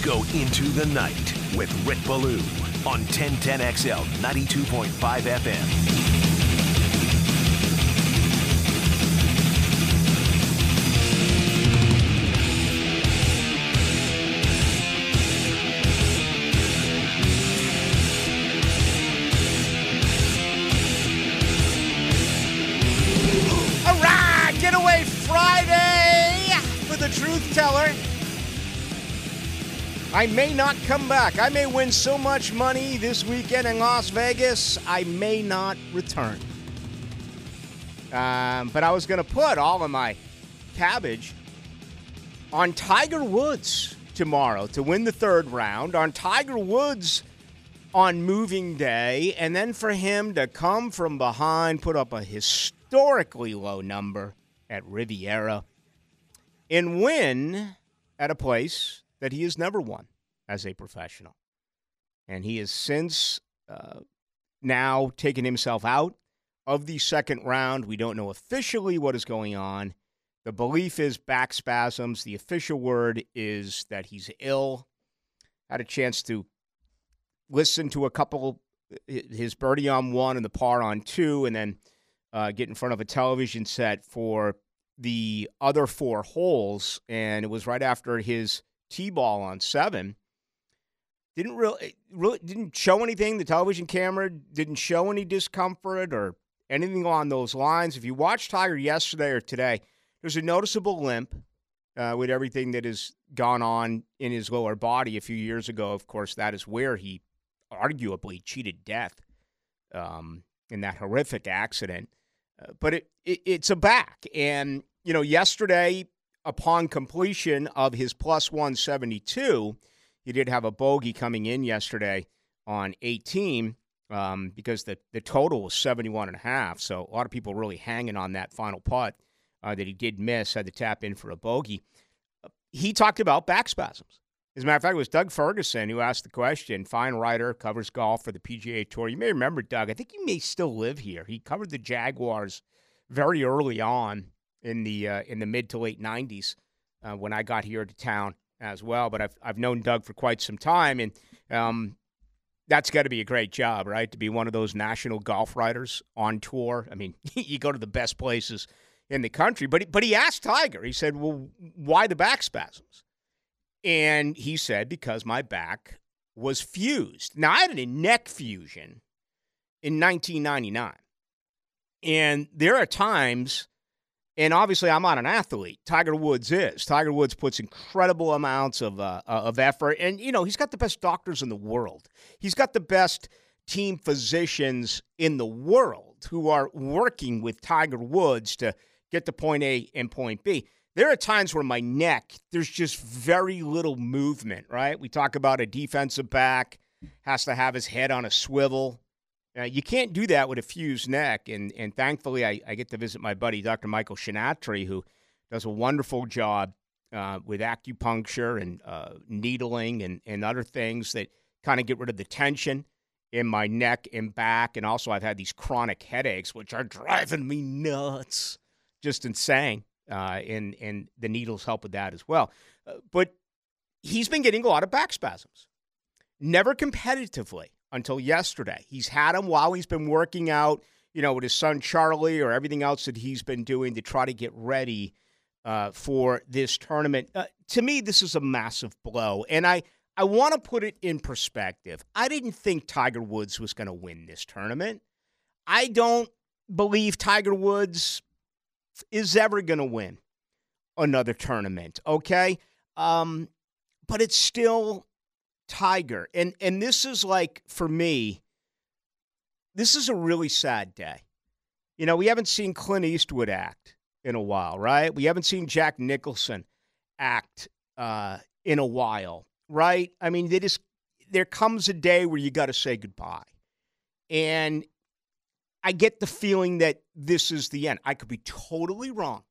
Let's go into the night with Rick Ballou on 1010XL 92.5 FM. I may not come back. I may win so much money this weekend in Las Vegas, I may not return. But I was going to put all of my cabbage on Tiger Woods tomorrow to win the third round, on Tiger Woods on moving day, and then for him to come from behind, put up a historically low number at Riviera, and win at a place that he has never won as a professional. And he has since now taken himself out of the second round. We don't know officially what is going on. The belief is back spasms. The official word is that he's ill. Had a chance to listen to a couple, his birdie on one and the par on two, and then get in front of a television set for the other four holes. And it was right after his T-ball on seven. Didn't show anything. The television camera didn't show any discomfort or anything along those lines. If you watched Tiger yesterday or today, there's a noticeable limp with everything that has gone on in his lower body a few years ago. Of course, that is where he arguably cheated death in that horrific accident. But it's a back. And, you know, yesterday, upon completion of his plus 172, he did have a bogey coming in yesterday on 18 because the total was 71.5. So a lot of people really hanging on that final putt that he did miss, had to tap in for a bogey. He talked about back spasms. As a matter of fact, it was Doug Ferguson who asked the question. Fine writer, covers golf for the PGA Tour. You may remember Doug. I think he may still live here. He covered the Jaguars very early on in the mid to late 90s when I got here to town as well. But I've known Doug for quite some time, and that's got to be a great job, right, to be one of those national golf writers on tour. I mean, you go to the best places in the country. But he asked Tiger. He said, well, why the back spasms? And he said, because my back was fused. Now, I had a neck fusion in 1999, and there are times – and obviously, I'm not an athlete. Tiger Woods is. Tiger Woods puts incredible amounts of effort. And, you know, he's got the best doctors in the world. He's got the best team physicians in the world who are working with Tiger Woods to get to point A and point B. There are times where my neck, there's just very little movement, right? We talk about a defensive back has to have his head on a swivel. You can't do that with a fused neck, and thankfully I get to visit my buddy, Dr. Michael Sinatra, who does a wonderful job with acupuncture and needling and other things that kind of get rid of the tension in my neck and back, and also I've had these chronic headaches, which are driving me nuts, just insane, and the needles help with that as well. But he's been getting a lot of back spasms, never competitively. Until yesterday. He's had him while he's been working out, you know, with his son Charlie or everything else that he's been doing to try to get ready for this tournament. To me, this is a massive blow, and I want to put it in perspective. I didn't think Tiger Woods was going to win this tournament. I don't believe Tiger Woods is ever going to win another tournament, okay? But it's still Tiger. And this is like, for me, this is a really sad day. You know, we haven't seen Clint Eastwood act in a while, right? We haven't seen Jack Nicklaus act in a while, right? I mean, there comes a day where you got to say goodbye. And I get the feeling that this is the end. I could be totally wrong.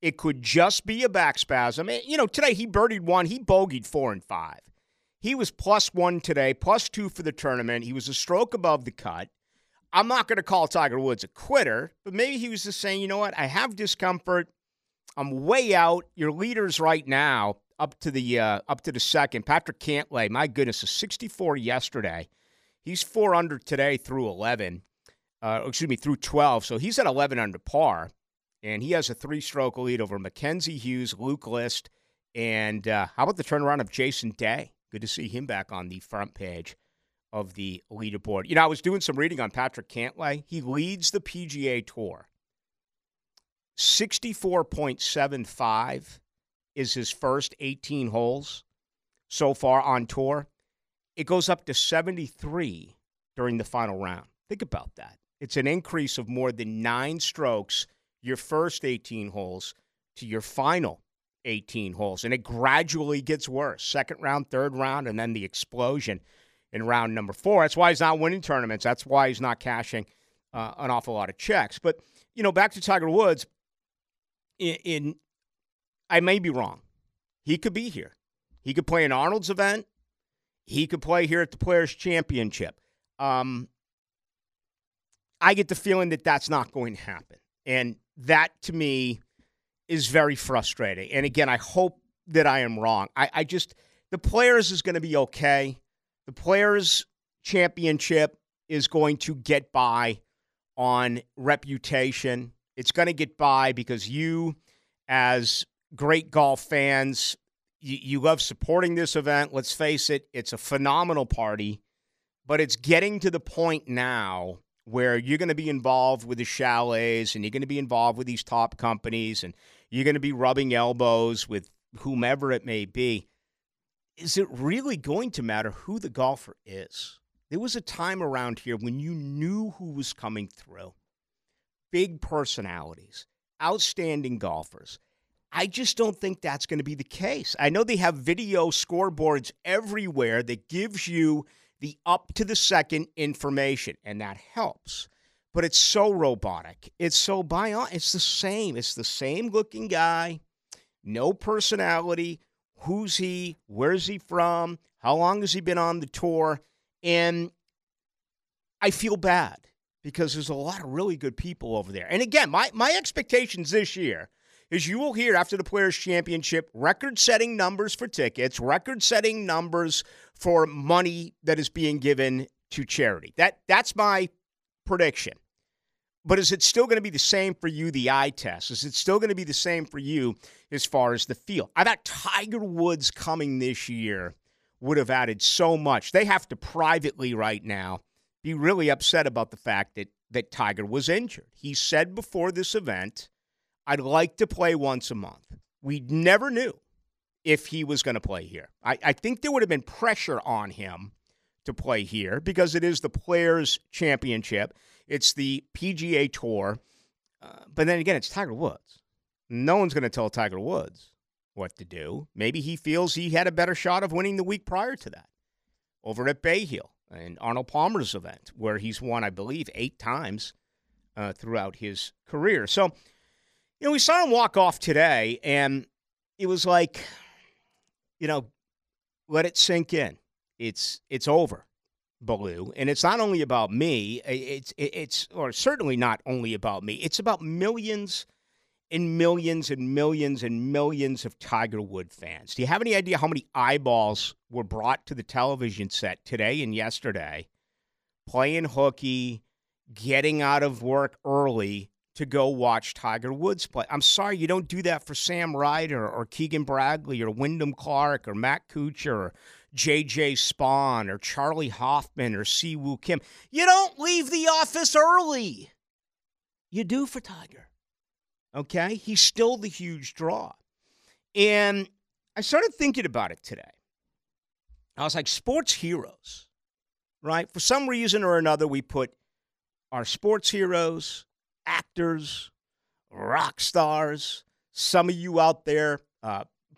It could just be a back spasm. You know, today he birdied one, he bogeyed four and five. He was plus one today, plus two for the tournament. He was a stroke above the cut. I'm not going to call Tiger Woods a quitter, but maybe he was just saying, you know what, I have discomfort. I'm way out. Your leaders right now up to the second. Patrick Cantlay, my goodness, a 64 yesterday. He's 4 under today through 11. Through 12. So he's at 11 under par, and he has a 3-stroke lead over Mackenzie Hughes, Luke List, and how about the turnaround of Jason Day? Good to see him back on the front page of the leaderboard. You know, I was doing some reading on Patrick Cantlay. He leads the PGA Tour. 64.75 is his first 18 holes so far on tour. It goes up to 73 during the final round. Think about that. It's an increase of more than 9 strokes your first 18 holes to your final 18 holes. And it gradually gets worse. Second round, third round, and then the explosion in round number 4. That's why he's not winning tournaments. That's why he's not cashing an awful lot of checks. But, you know, back to Tiger Woods, I may be wrong. He could be here. He could play in Arnold's event. He could play here at the Players' Championship. I get the feeling that that's not going to happen. And that, to me, is very frustrating. And, again, I hope that I am wrong. I just – the Players is going to be okay. The Players' Championship is going to get by on reputation. It's going to get by because you, as great golf fans, you love supporting this event. Let's face it, it's a phenomenal party. But it's getting to the point now – where you're going to be involved with the chalets and you're going to be involved with these top companies and you're going to be rubbing elbows with whomever it may be. Is it really going to matter who the golfer is? There was a time around here when you knew who was coming through. Big personalities, outstanding golfers. I just don't think that's going to be the case. I know they have video scoreboards everywhere that gives you the up-to-the-second information, and that helps. But it's so robotic. It's so bionic. It's the same. It's the same-looking guy, no personality, who's he, where's he from, how long has he been on the tour, and I feel bad because there's a lot of really good people over there. And, again, my expectations this year is you will hear after the Players' Championship record-setting numbers for tickets, record-setting numbers for money that is being given to charity. That's my prediction. But is it still going to be the same for you, the eye test? Is it still going to be the same for you as far as the field? I thought Tiger Woods coming this year would have added so much. They have to privately right now be really upset about the fact that Tiger was injured. He said before this event, I'd like to play once a month. We never knew if he was going to play here. I think there would have been pressure on him to play here because it is the Players' Championship. It's the PGA Tour. But then again, it's Tiger Woods. No one's going to tell Tiger Woods what to do. Maybe he feels he had a better shot of winning the week prior to that over at Bay Hill and Arnold Palmer's event where he's won, I believe, 8 times throughout his career. So, you know, we saw him walk off today, and it was like, you know, let it sink in. It's over, Ballou. And it's not only about me. It's or certainly not only about me. It's about millions and millions and millions and millions of Tiger Woods fans. Do you have any idea how many eyeballs were brought to the television set today and yesterday, playing hooky, getting out of work early, to go watch Tiger Woods play? I'm sorry, you don't do that for Sam Ryder or Keegan Bradley or Wyndham Clark or Matt Kuchar or J.J. Spawn or Charlie Hoffman or Siwoo Kim. You don't leave the office early. You do for Tiger, okay? He's still the huge draw. And I started thinking about it today. I was like, sports heroes, right? For some reason or another, we put our sports heroes, actors, rock stars, some of you out there,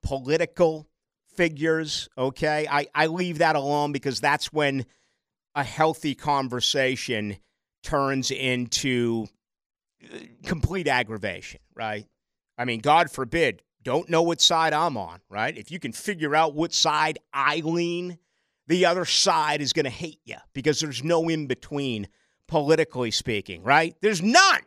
political figures, okay? I leave that alone because that's when a healthy conversation turns into complete aggravation, right? I mean, God forbid, don't know what side I'm on, right? If you can figure out what side I lean, the other side is going to hate you because there's no in-between politically speaking, right? There's none.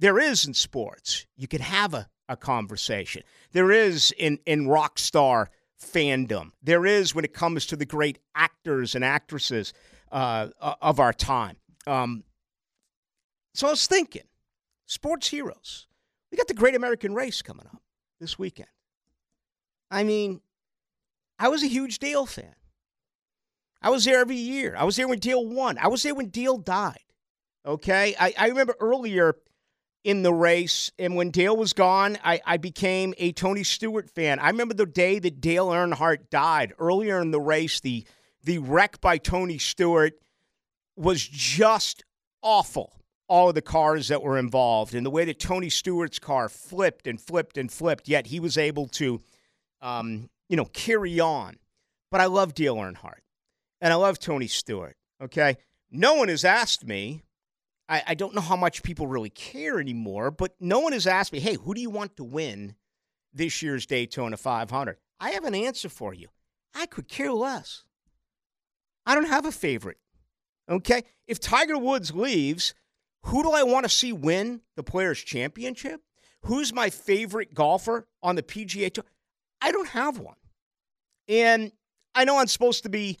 There is in sports. You can have a a conversation. There is in rock star fandom. There is when it comes to the great actors and actresses of our time. So I was thinking, sports heroes. We got the Great American Race coming up this weekend. I mean, I was a huge Dale fan. I was there every year. I was there when Dale won. I was there when Dale died. Okay? I remember earlier in the race, and when Dale was gone, I became a Tony Stewart fan. I remember the day that Dale Earnhardt died. Earlier in the race, the wreck by Tony Stewart was just awful. All of the cars that were involved and the way that Tony Stewart's car flipped and flipped and flipped, yet he was able to, carry on. But I love Dale Earnhardt and I love Tony Stewart, okay? No one has asked me, I don't know how much people really care anymore, but no one has asked me, hey, who do you want to win this year's Daytona 500? I have an answer for you. I could care less. I don't have a favorite, okay? If Tiger Woods leaves, who do I want to see win the Players' Championship? Who's my favorite golfer on the PGA Tour? I don't have one. And I know I'm supposed to be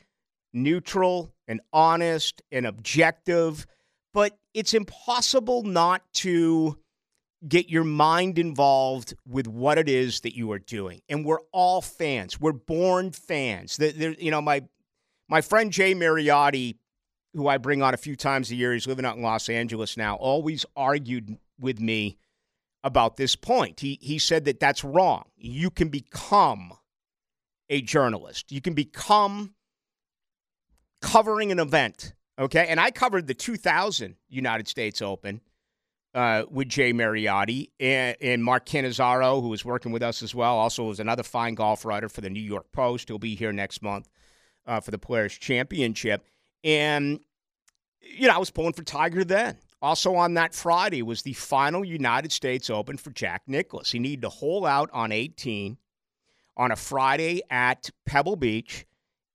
neutral and honest and objective, but it's impossible not to get your mind involved with what it is that you are doing. And we're all fans. We're born fans. My friend Jay Mariotti, who I bring on a few times a year, he's living out in Los Angeles now, always argued with me about this point. He said that that's wrong. You can become a journalist. You can become covering an event, okay? And I covered the 2000 United States Open with Jay Mariotti and Mark Cannizzaro, who was working with us as well, also was another fine golf writer for the New York Post. He'll be here next month for the Players' Championship. And, I was pulling for Tiger then. Also on that Friday was the final United States Open for Jack Nicklaus. He needed to hole out on 18 on a Friday at Pebble Beach,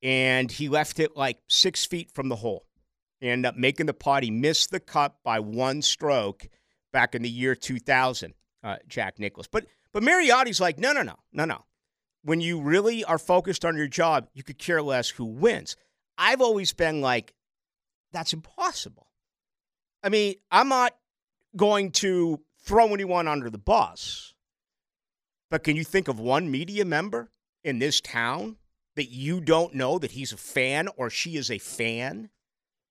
and he left it like 6 feet from the hole. He ended up making the putt. He missed the cut by one stroke back in the year 2000, Jack Nicklaus. But Mariotti's like, no. When you really are focused on your job, you could care less who wins. I've always been like, that's impossible. I mean, I'm not going to throw anyone under the bus, but can you think of one media member in this town that you don't know that he's a fan or she is a fan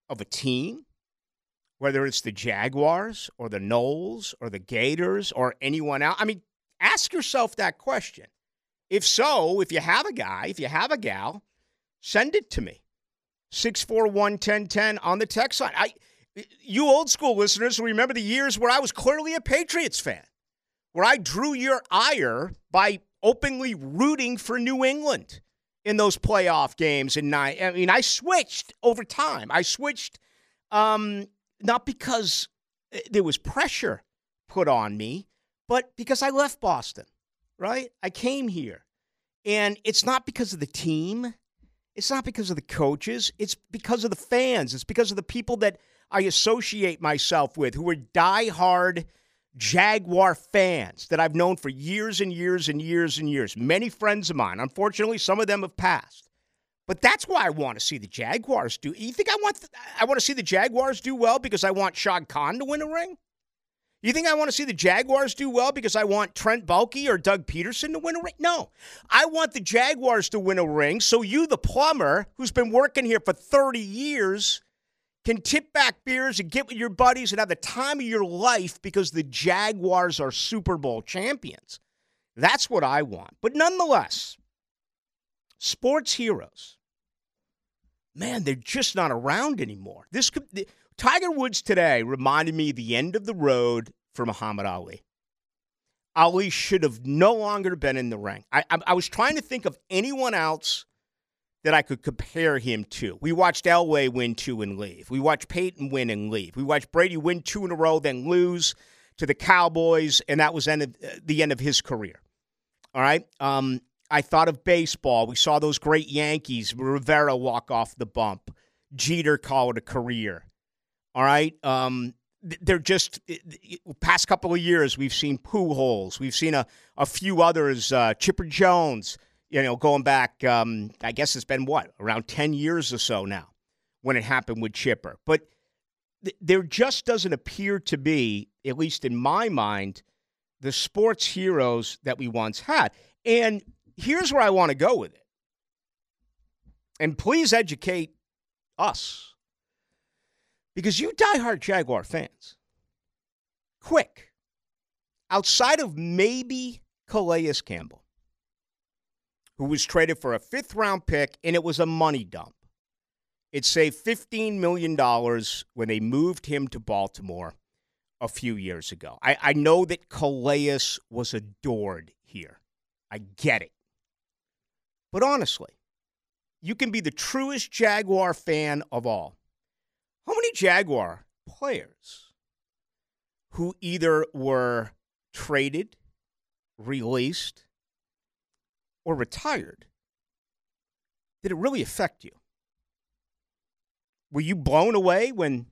of a team, whether it's the Jaguars or the Knowles or the Gators or anyone else? I mean, ask yourself that question. If so, if you have a guy, if you have a gal, send it to me. 641-1010 on the text line. You old school listeners remember the years where I was clearly a Patriots fan, where I drew your ire by openly rooting for New England in those playoff games. And I switched over time. I switched not because there was pressure put on me, but because I left Boston, right? I came here. And it's not because of the team. It's not because of the coaches. It's because of the fans. It's because of the people that I associate myself with who are diehard Jaguar fans that I've known for years and years and years and years. Many friends of mine. Unfortunately, some of them have passed. But that's why I want to see the Jaguars do. You think I want to see the Jaguars do well because I want Shad Khan to win a ring? You think I want to see the Jaguars do well because I want Trent Baalke or Doug Peterson to win a ring? No. I want the Jaguars to win a ring so you, the plumber, who's been working here for 30 years, can tip back beers and get with your buddies and have the time of your life because the Jaguars are Super Bowl champions. That's what I want. But nonetheless, sports heroes, man, they're just not around anymore. Tiger Woods today reminded me the end of the road for Muhammad Ali. Ali should have no longer been in the ring. I was trying to think of anyone else that I could compare him to. We watched Elway win two and leave. We watched Peyton win and leave. We watched Brady win two in a row, then lose to the Cowboys, and that was the end of his career. All right? I thought of baseball. We saw those great Yankees. Rivera walk off the bump. Jeter call it a career. All right, they're just – past couple of years, we've seen Pujols. We've seen a few others, Chipper Jones, you know, going back, I guess it's been, what, around 10 years or so now when it happened with Chipper. But there just doesn't appear to be, at least in my mind, the sports heroes that we once had. And here's where I want to go with it. And please educate us. Because you diehard Jaguar fans, quick, outside of maybe Calais Campbell, who was traded for a fifth-round pick, and it was a money dump, it saved $15 million when they moved him to Baltimore a few years ago. I know that Calais was adored here. I get it. But honestly, you can be the truest Jaguar fan of all. How many Jaguar players who either were traded, released, or retired, did it really affect you? Were you blown away when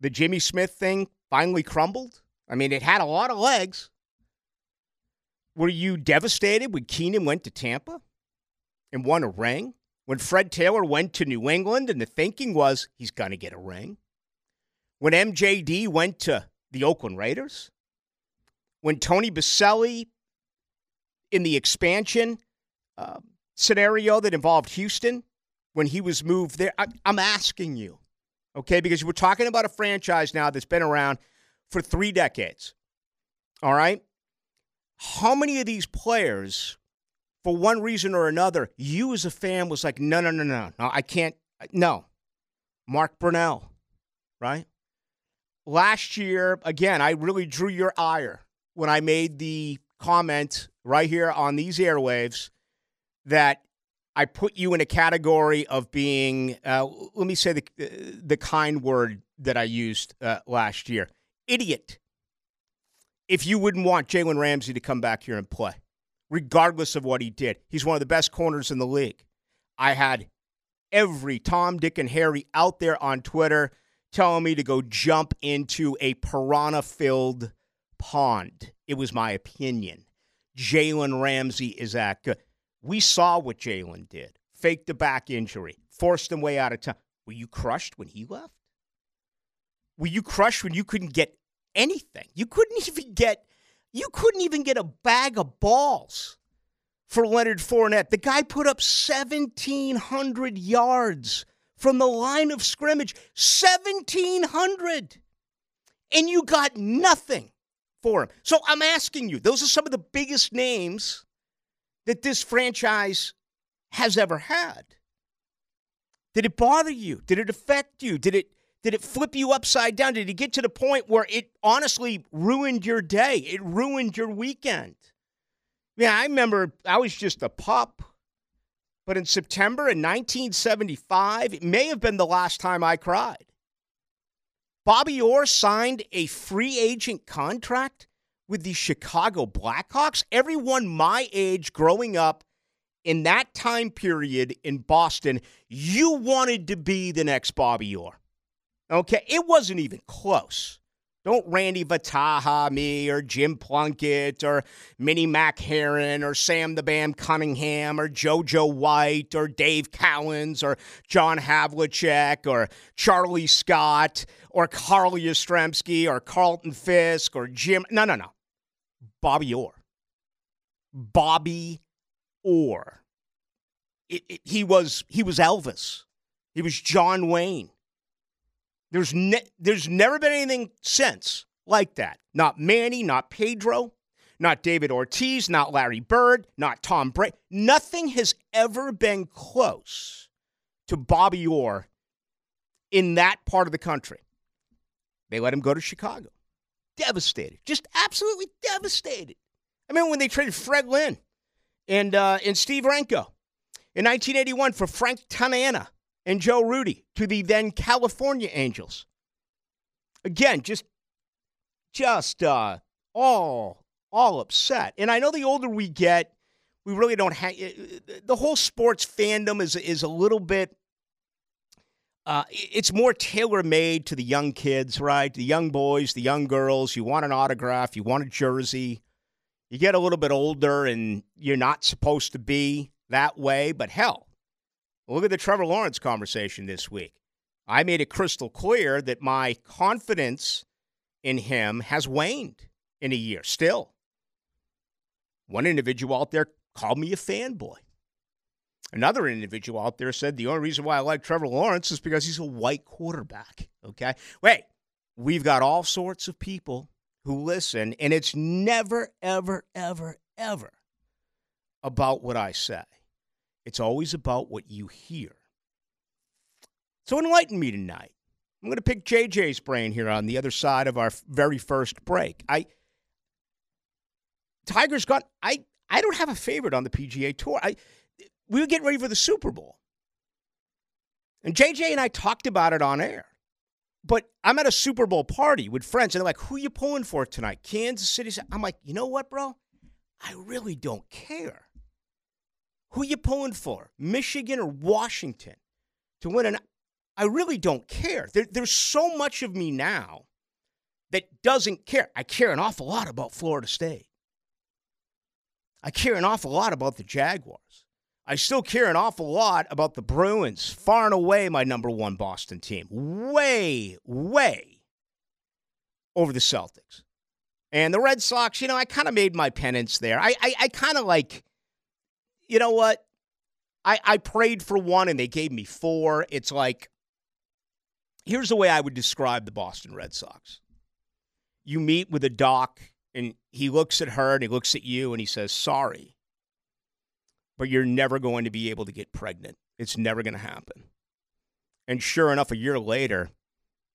the Jimmy Smith thing finally crumbled? I mean, it had a lot of legs. Were you devastated when Keenan went to Tampa and won a ring? When Fred Taylor went to New England and the thinking was he's going to get a ring. When MJD went to the Oakland Raiders. When Tony Boselli in the expansion scenario that involved Houston, when he was moved there. I'm asking you, okay, because we're talking about a franchise now that's been around for 3 decades, all right? How many of these players, for one reason or another, you as a fan was like, no, I can't, no. Mark Brunell, right? Last year, again, I really drew your ire when I made the comment right here on these airwaves that I put you in a category of being, let me say the kind word that I used last year, idiot, if you wouldn't want Jalen Ramsey to come back here and play. Regardless of what he did. He's one of the best corners in the league. I had every Tom, Dick, and Harry out there on Twitter telling me to go jump into a piranha-filled pond. It was my opinion. Jalen Ramsey is that good. We saw what Jalen did. Faked a back injury. Forced him way out of town. Were you crushed when he left? Were you crushed when you couldn't get anything? You couldn't even get a bag of balls for Leonard Fournette. The guy put up 1,700 yards from the line of scrimmage. 1,700! And you got nothing for him. So I'm asking you, those are some of the biggest names that this franchise has ever had. Did it bother you? Did it affect you? Did it flip you upside down? Did it get to the point where it honestly ruined your day? It ruined your weekend? Yeah, I remember I was just a pup, but in September in 1975, it may have been the last time I cried. Bobby Orr signed a free agent contract with the Chicago Blackhawks. Everyone my age growing up in that time period in Boston, you wanted to be the next Bobby Orr. Okay, it wasn't even close. Don't Randy Vataha me or Jim Plunkett or Minnie Mac Heron or Sam the Bam Cunningham or JoJo White or Dave Cowens or John Havlicek or Charlie Scott or Carl Yastrzemski or Carlton Fisk or Jim. No. Bobby Orr. Bobby Orr. He was Elvis. He was John Wayne. There's never been anything since like that. Not Manny, not Pedro, not David Ortiz, not Larry Bird, not Tom Brady. Nothing has ever been close to Bobby Orr in that part of the country. They let him go to Chicago. Devastated. Just absolutely devastated. I remember when they traded Fred Lynn and Steve Renko in 1981 for Frank Tanana and Joe Rudy to the then California Angels. Again, just all upset. And I know the older we get, we really don't have the whole sports fandom is a little bit It's more tailor-made to the young kids, right? The young boys, the young girls. You want an autograph. You want a jersey. You get a little bit older, and you're not supposed to be that way. But, hell, look at the Trevor Lawrence conversation this week. I made it crystal clear that my confidence in him has waned in a year still. One individual out there called me a fanboy. Another individual out there said the only reason why I like Trevor Lawrence is because he's a white quarterback, okay? Wait, we've got all sorts of people who listen, and it's never, ever, ever, ever about what I say. It's always about what you hear. So enlighten me tonight. I'm going to pick JJ's brain here on the other side of our very first break. Tiger's gone. I don't have a favorite on the PGA Tour. We were getting ready for the Super Bowl. And JJ and I talked about it on air. But I'm at a Super Bowl party with friends, and they're like, who are you pulling for tonight? Kansas City? I'm like, you know what, bro? I really don't care. Who are you pulling for? Michigan or Washington? To win an... I really don't care. There's so much of me now that doesn't care. I care an awful lot about Florida State. I care an awful lot about the Jaguars. I still care an awful lot about the Bruins, far and away my number one Boston team, way, way over the Celtics. And the Red Sox, you know, I kind of made my penance there. I kind of like, you know what? I prayed for one and they gave me four. It's like, here's the way I would describe the Boston Red Sox. You meet with a doc and he looks at her and he looks at you and he says, sorry, but you're never going to be able to get pregnant. It's never going to happen. And sure enough, a year later,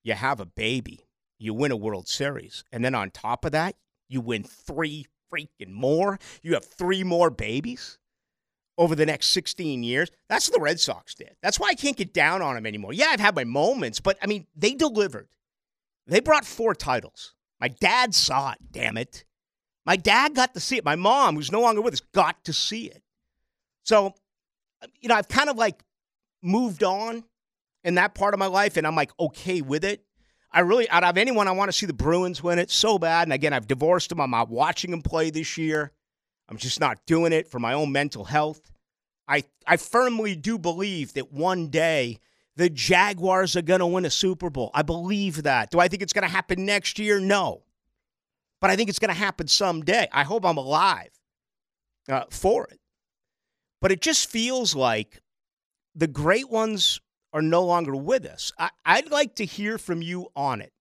you have a baby. You win a World Series. And then on top of that, you win three freaking more. You have three more babies over the next 16 years. That's what the Red Sox did. That's why I can't get down on them anymore. Yeah, I've had my moments, but, I mean, they delivered. They brought four titles. My dad saw it, damn it. My dad got to see it. My mom, who's no longer with us, got to see it. So, you know, I've kind of like moved on in that part of my life, and I'm like okay with it. Out of anyone, I want to see the Bruins win it so bad. And again, I've divorced them. I'm not watching them play this year. I'm just not doing it for my own mental health. I firmly do believe that one day the Jaguars are going to win a Super Bowl. I believe that. Do I think it's going to happen next year? No. But I think it's going to happen someday. I hope I'm alive for it. But it just feels like the great ones are no longer with us. I'd like to hear from you on it,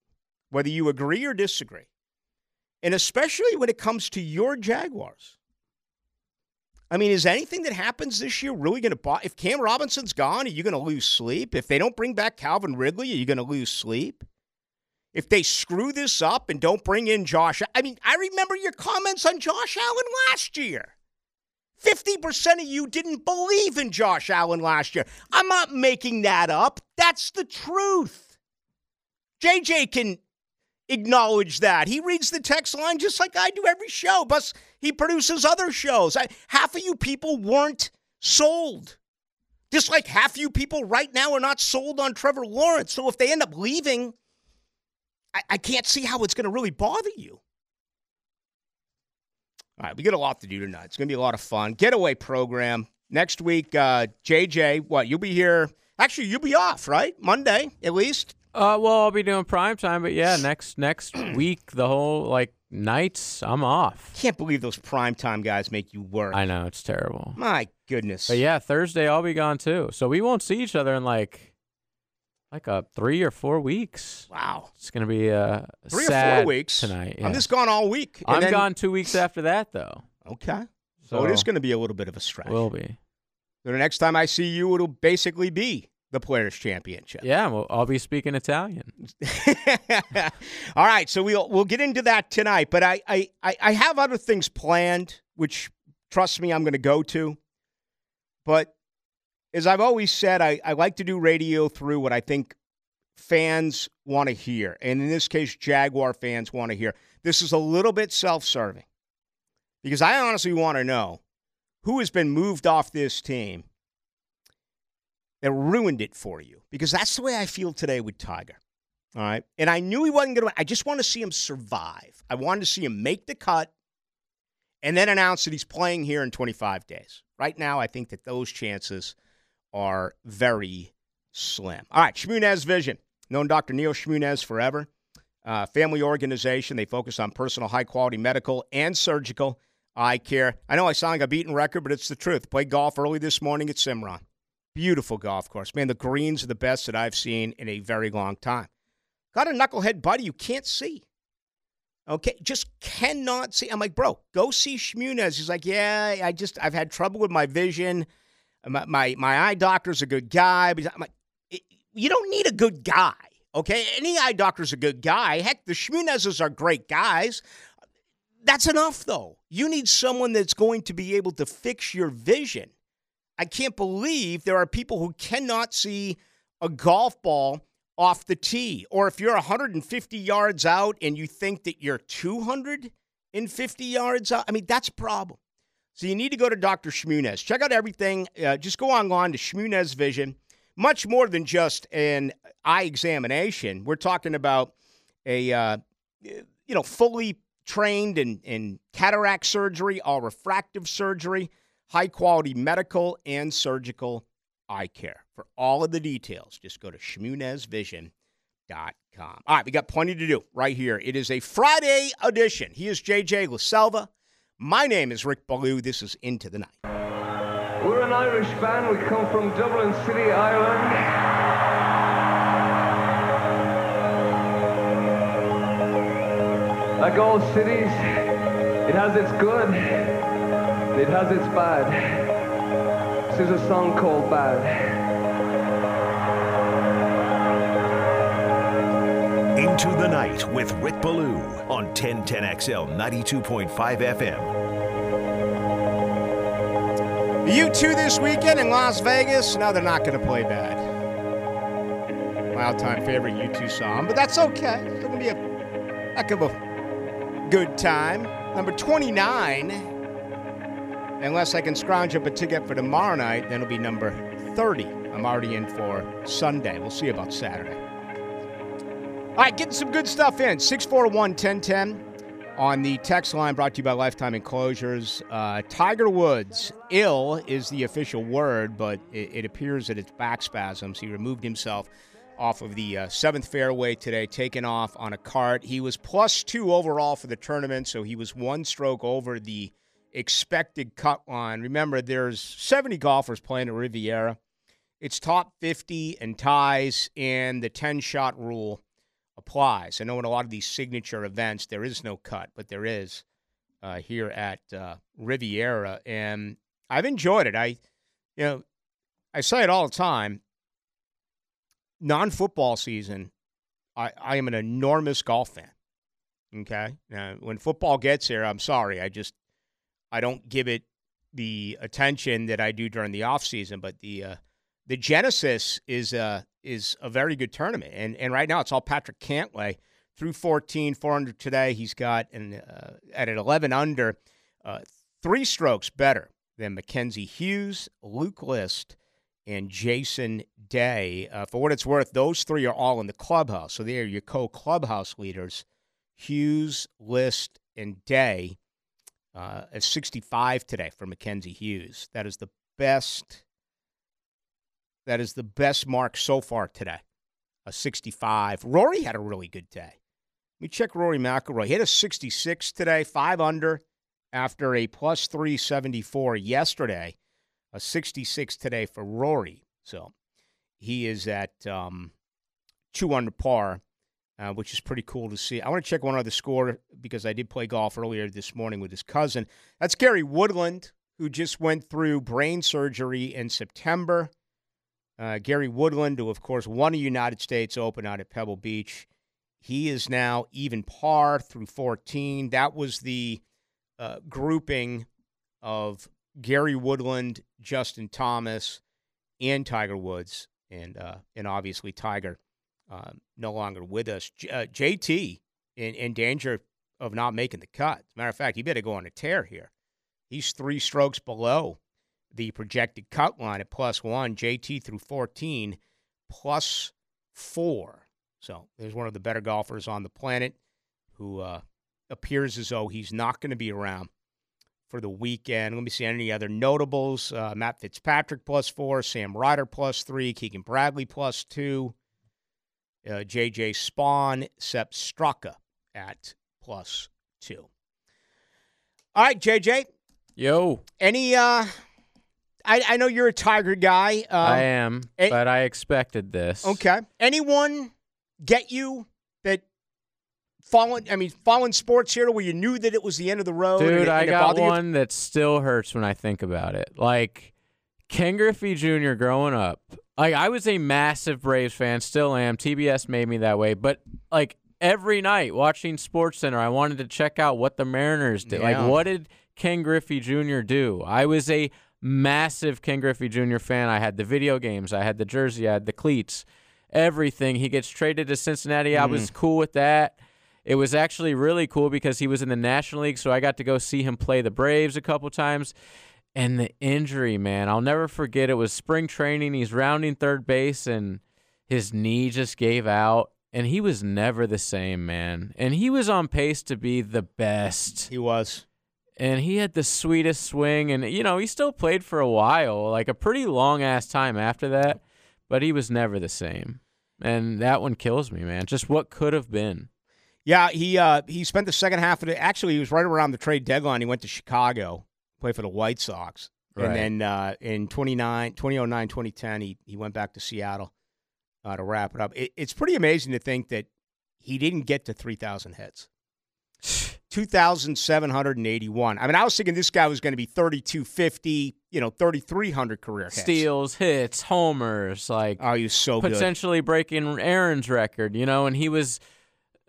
whether you agree or disagree, and especially when it comes to your Jaguars. I mean, is anything that happens this year really going to bother? If Cam Robinson's gone, are you going to lose sleep? If they don't bring back Calvin Ridley, are you going to lose sleep? If they screw this up and don't bring in Josh, I mean, I remember your comments on Josh Allen last year. 50% of you didn't believe in Josh Allen last year. I'm not making that up. That's the truth. JJ can acknowledge that. He reads the text line just like I do every show, plus he produces other shows. Half of you people weren't sold. Just like half of you people right now are not sold on Trevor Lawrence. So if they end up leaving, I can't see how it's going to really bother you. All right, we got a lot to do tonight. It's going to be a lot of fun. Getaway program. Next week, JJ, what, you'll be here. Actually, you'll be off, right? Monday, at least? Well, I'll be doing primetime, but yeah, next week, the whole, nights, I'm off. Can't believe those primetime guys make you work. I know, it's terrible. My goodness. But yeah, Thursday, I'll be gone, too. So we won't see each other in, like 3 or 4 weeks. Wow. It's going to be 3 or 4 weeks tonight. Yeah. I'm just gone all week. I'm gone 2 weeks after that, though. Okay. So it is going to be a little bit of a stretch. Will be. So the next time I see you, it'll basically be the Players' Championship. Yeah, well, I'll be speaking Italian. All right, so we'll get into that tonight. But I have other things planned, which, trust me, I'm going to go to. But as I've always said, I like to do radio through what I think fans want to hear. And in this case, Jaguar fans want to hear. This is a little bit self-serving because I honestly want to know who has been moved off this team that ruined it for you. Because that's the way I feel today with Tiger. All right? And I knew he wasn't going to. I just want to see him survive. I wanted to see him make the cut and then announce that he's playing here in 25 days. Right now, I think that those chances are very slim. All right, Shmunez Vision. Known Dr. Neil Shmunez forever. Family organization. They focus on personal, high-quality medical and surgical eye care. I know I sound like a beaten record, but it's the truth. Played golf early this morning at Cimarron. Beautiful golf course. Man, the greens are the best that I've seen in a very long time. Got a knucklehead buddy you can't see. Okay, just cannot see. I'm like, bro, go see Shmunez. He's like, yeah, I've had trouble with my vision. My eye doctor's a good guy. But I'm like, you don't need a good guy, okay? Any eye doctor's a good guy. Heck, the Shmunezes are great guys. That's enough, though. You need someone that's going to be able to fix your vision. I can't believe there are people who cannot see a golf ball off the tee. Or if you're 150 yards out and you think that you're 250 yards out, I mean, that's a problem. So you need to go to Dr. Shmunez. Check out everything. Just go online to Shmunez Vision. Much more than just an eye examination. We're talking about a fully trained in cataract surgery, all refractive surgery, high-quality medical and surgical eye care. For all of the details, just go to shmunezvision.com. All right, we got plenty to do right here. It is a Friday edition. He is J.J. LaSelva. My name is Rick Ballou. This is Into the Night. We're an Irish band. We come from Dublin City, Ireland. Like all cities, it has its good, it has its bad. This is a song called Bad. Into the Night with Rick Ballou on 1010XL 92.5 FM. U2 this weekend in Las Vegas. No, they're not going to play bad. Wild time favorite U2 song, but that's okay. It's going to be a heck of a good time. Number 29, unless I can scrounge up a ticket for tomorrow night, then it'll be number 30. I'm already in for Sunday. We'll see about Saturday. All right, getting some good stuff in. 641-1010. On the text line, brought to you by Lifetime Enclosures, Tiger Woods, ill is the official word, but it appears that it's back spasms. He removed himself off of the 7th fairway today, taken off on a cart. He was +2 overall for the tournament, so he was one stroke over the expected cut line. Remember, there's 70 golfers playing at Riviera. It's top 50 and ties, and the 10-shot rule applies. I know in a lot of these signature events, there is no cut, but there is here at Riviera, and I've enjoyed it. I say it all the time. Non-football season, I am an enormous golf fan. Okay, now when football gets here, I'm sorry, I don't give it the attention that I do during the off season, but the Genesis is a very good tournament. And right now it's all Patrick Cantlay through 14, 400 today. He's got at 11 under, 3 strokes better than Mackenzie Hughes, Luke List, and Jason Day. For what it's worth, those 3 are all in the clubhouse. So they are your co-clubhouse leaders, Hughes, List, and Day, at 65 today for Mackenzie Hughes. That is the best mark so far today, a 65. Rory had a really good day. Let me check Rory McIlroy. He had a 66 today, 5 under after a +374 yesterday, a 66 today for Rory. So he is at 2 under par, which is pretty cool to see. I want to check one other score because I did play golf earlier this morning with his cousin. That's Gary Woodland, who just went through brain surgery in September. Gary Woodland, who, of course, won a United States Open out at Pebble Beach. He is now even par through 14. That was the grouping of Gary Woodland, Justin Thomas, and Tiger Woods. And obviously, Tiger no longer with us. JT in danger of not making the cut. As a matter of fact, he better go on a tear here. He's 3 strokes below the projected cut line at +1. JT through 14, +4. So there's one of the better golfers on the planet who appears as though he's not going to be around for the weekend. Let me see any other notables. Matt Fitzpatrick +4, Sam Ryder +3, Keegan Bradley +2, J.J. Spawn, Sepp Straka at +2. All right, J.J. Yo. Any I know you're a Tiger guy. I am, but I expected this. Okay. Anyone get you that fallen sports here where you knew that it was the end of the road? Dude, I got one that still hurts when I think about it. Like, Ken Griffey Jr. growing up. Like, I was a massive Braves fan, still am. TBS made me that way. But, like, every night watching SportsCenter, I wanted to check out what the Mariners did. Yeah. Like, what did Ken Griffey Jr. do? I was a massive Ken Griffey Jr. fan. I had the video games. I had the jersey. I had the cleats. Everything. He gets traded to Cincinnati. I was cool with that. It was actually really cool because he was in the National League, so I got to go see him play the Braves a couple times. And the injury, man, I'll never forget. It was spring training. He's rounding third base, and his knee just gave out. And he was never the same, man. And he was on pace to be the best. He was. And he had the sweetest swing. And, you know, he still played for a while, like a pretty long-ass time after that. But he was never the same. And that one kills me, man. Just what could have been. Yeah, he spent the second half of it. Actually, he was right around the trade deadline. He went to Chicago, played for the White Sox. Right. And then in 2009, 2010, he went back to Seattle to wrap it up. It's pretty amazing to think that he didn't get to 3,000 hits. 2,781. I mean, I was thinking this guy was going to be 3,250, 3,300 career hits. Steals, hits, homers, like he was so potentially good. Breaking Aaron's record, and he was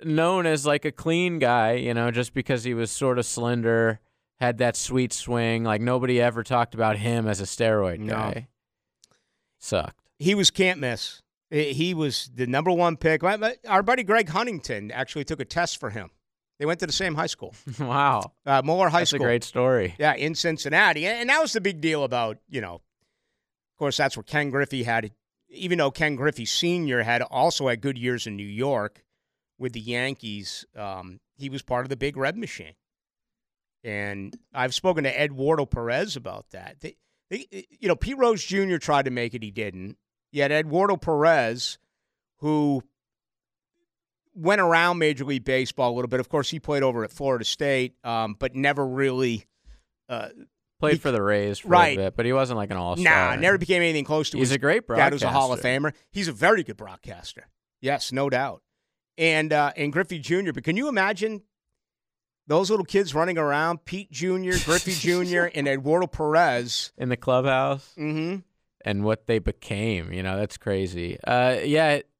known as like a clean guy, just because he was sort of slender, had that sweet swing. Like nobody ever talked about him as a steroid guy. Sucked. He was can't miss. He was the number one pick. Our buddy Greg Huntington actually took a test for him. They went to the same high school. Wow. Moeller High School. That's a great story. Yeah, in Cincinnati. And that was the big deal about, of course, that's where Ken Griffey had it. Even though Ken Griffey Sr. also had good years in New York with the Yankees, he was part of the Big Red Machine. And I've spoken to Eduardo Perez about that. Pete Rose Jr. tried to make it. He didn't. Yet Eduardo Perez, who went around Major League Baseball a little bit. Of course, he played over at Florida State, but never really played for the Rays for a bit. But he wasn't like an all-star. Nah, never became anything close to. He's a great broadcaster. Dad was a Hall of Famer. He's a very good broadcaster. Yes, no doubt. And Griffey Jr. But can you imagine those little kids running around? Pete Jr., Griffey Jr., and Eduardo Perez in the clubhouse. Mm-hmm. And what they became, that's crazy.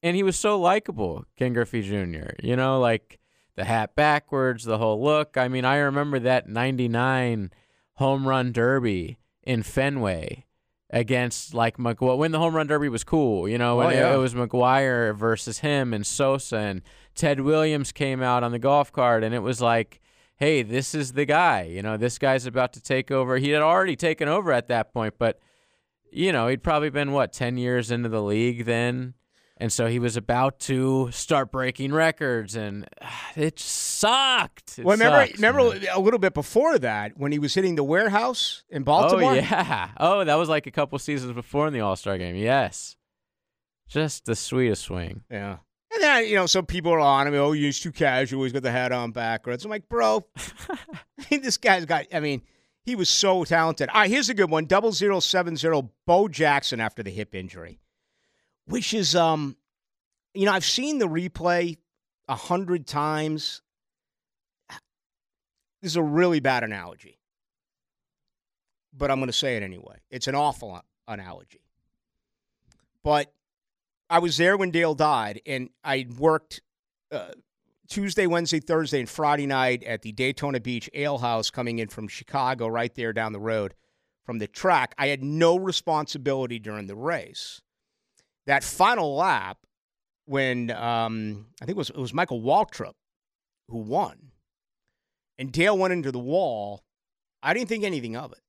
And he was so likable, Ken Griffey Jr., like the hat backwards, the whole look. I mean, I remember that 99 home run derby in Fenway against, like, McGuire. When the home run derby was cool, It was McGuire versus him and Sosa, and Ted Williams came out on the golf cart, and it was like, hey, this is the guy. This guy's about to take over. He had already taken over at that point, but he'd probably been, 10 years into the league then? And so he was about to start breaking records, and it sucked. Remember a little bit before that when he was hitting the warehouse in Baltimore? Oh, yeah. Oh, that was like a couple seasons before in the All-Star game. Yes. Just the sweetest swing. Yeah. And then, some people are on him. Oh, he's too casual. He's got the hat on backwards. I'm like, bro, this guy's got, he was so talented. All right, here's a good one. 0070 Bo Jackson after the hip injury, which is, I've seen the replay 100 times. This is a really bad analogy, but I'm going to say it anyway. It's an awful analogy. But I was there when Dale died, and I worked Tuesday, Wednesday, Thursday, and Friday night at the Daytona Beach Ale House coming in from Chicago, right there down the road from the track. I had no responsibility during the race. That final lap when I think it was Michael Waltrip who won, and Dale went into the wall, I didn't think anything of it.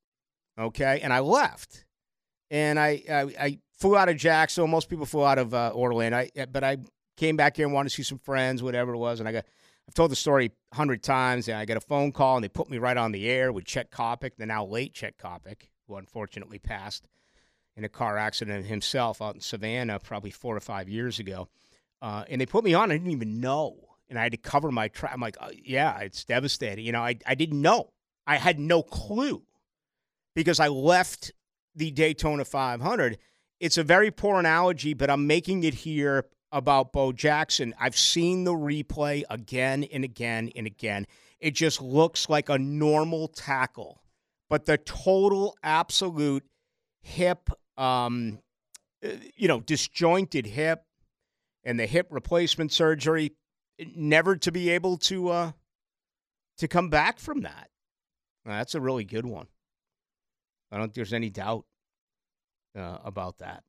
okay? And I left. And I flew out of Jacksonville. Most people flew out of Orlando. But I came back here and wanted to see some friends, whatever it was. And I've told the story 100 times. And I got a phone call, and they put me right on the air with Chet Kopic, the now late Chet Kopic, who unfortunately passed in a car accident himself out in Savannah probably 4 or 5 years ago. And they put me on. I didn't even know. And I had to cover my track. I'm like, oh, yeah, it's devastating. You know, I didn't know. I had no clue because I left the Daytona 500. It's a very poor analogy, but I'm making it here about Bo Jackson. I've seen the replay again and again and again. It just looks like a normal tackle. But the total absolute hip, disjointed hip and the hip replacement surgery, never to be able to come back from that. Now, that's a really good one. I don't think there's any doubt about that.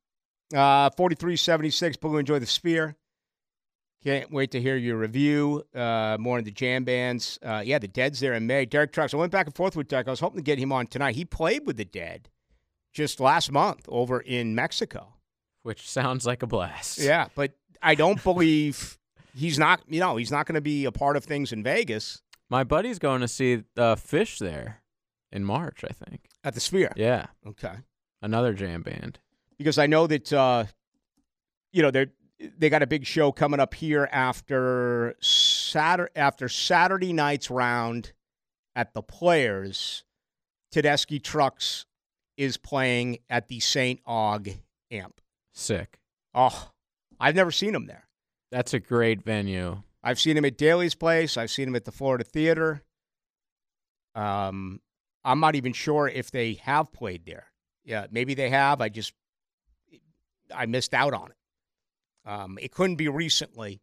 4376, Blue, enjoy the Sphere. Can't wait to hear your review. More in the jam bands. The Dead's there in May. Derek Trucks, I went back and forth with Derek. I was hoping to get him on tonight. He played with the Dead just last month over in Mexico. Which sounds like a blast. Yeah, but I don't believe he's not going to be a part of things in Vegas. My buddy's going to see Fish there in March, I think. At the Sphere? Yeah. Okay. Another jam band. Because I know that, they got a big show coming up here after Saturday night's round at the Players. Tedeschi Trucks is playing at the St. Aug Amp. Sick. Oh, I've never seen him there. That's a great venue. I've seen him at Daly's Place. I've seen him at the Florida Theater. I'm not even sure if they have played there. Yeah, maybe they have. I missed out on it. It couldn't be recently.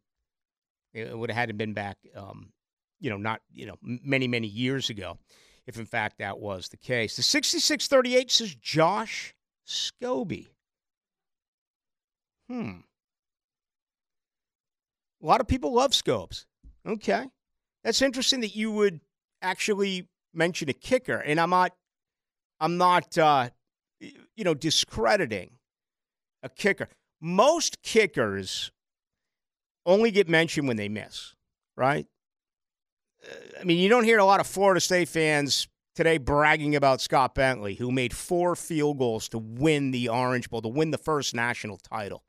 It would have had to been back, many, many years ago, if in fact that was the case. The 6638 says Josh Scobie. A lot of people love Scopes. Okay. That's interesting that you would actually mention a kicker, and I'm not discrediting a kicker. Most kickers only get mentioned when they miss, right? I mean, you don't hear a lot of Florida State fans today bragging about Scott Bentley, who made 4 field goals to win the Orange Bowl, to win the first national title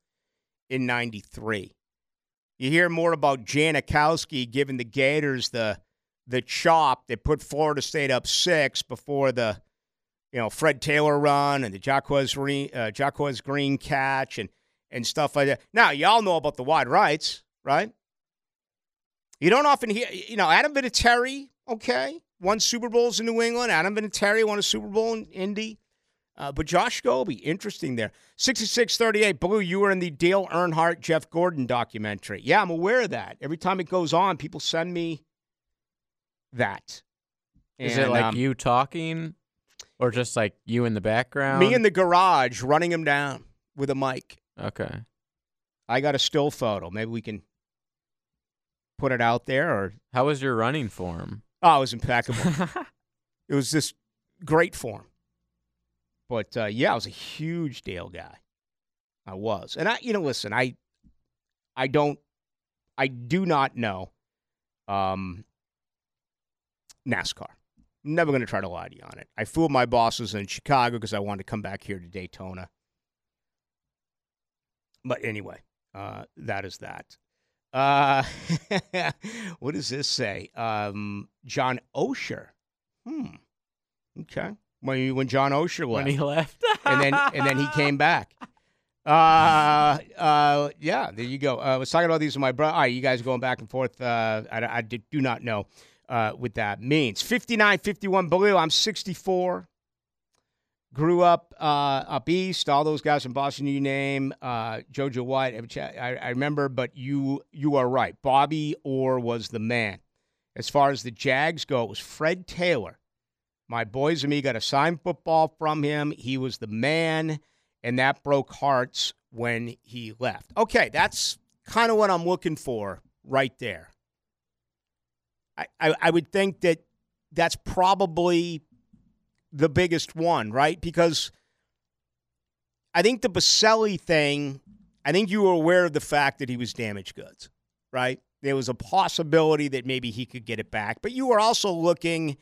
in 93. You hear more about Janikowski giving the Gators the chop that put Florida State up 6 before the Fred Taylor run and the Jacquez Green catch and stuff like that. Now, y'all know about the wide rights, right? You don't often hear, Adam Vinatieri, okay, won Super Bowls in New England. Adam Vinatieri won a Super Bowl in Indy. But Josh Scobie, interesting there. 6638, Blue, you were in the Dale Earnhardt, Jeff Gordon documentary. Yeah, I'm aware of that. Every time it goes on, people send me that. And, is it like you talking or just like you in the background? Me in the garage running him down with a mic. Okay. I got a still photo. Maybe we can put it out there. Or how was your running form? Oh, it was impeccable. It was just great form. But, I was a huge Dale guy. I was. And, I do not know NASCAR. I'm never going to try to lie to you on it. I fooled my bosses in Chicago because I wanted to come back here to Daytona. But anyway, that is that. What does this say? John Osher. Okay. When John Osher left. When he left. and then he came back. There you go. I was talking about these with my brother. All right, you guys going back and forth. I do not know what that means. 59-51 Blue. I'm 64. Grew up up east. All those guys from Boston you name. JoJo White. I remember, but you are right. Bobby Orr was the man. As far as the Jags go, it was Fred Taylor. My boys and me got a signed football from him. He was the man, and that broke hearts when he left. Okay, that's kind of what I'm looking for right there. I would think that's probably the biggest one, right? Because I think the Boselli thing, I think you were aware of the fact that he was damaged goods, right? There was a possibility that maybe he could get it back. But you were also looking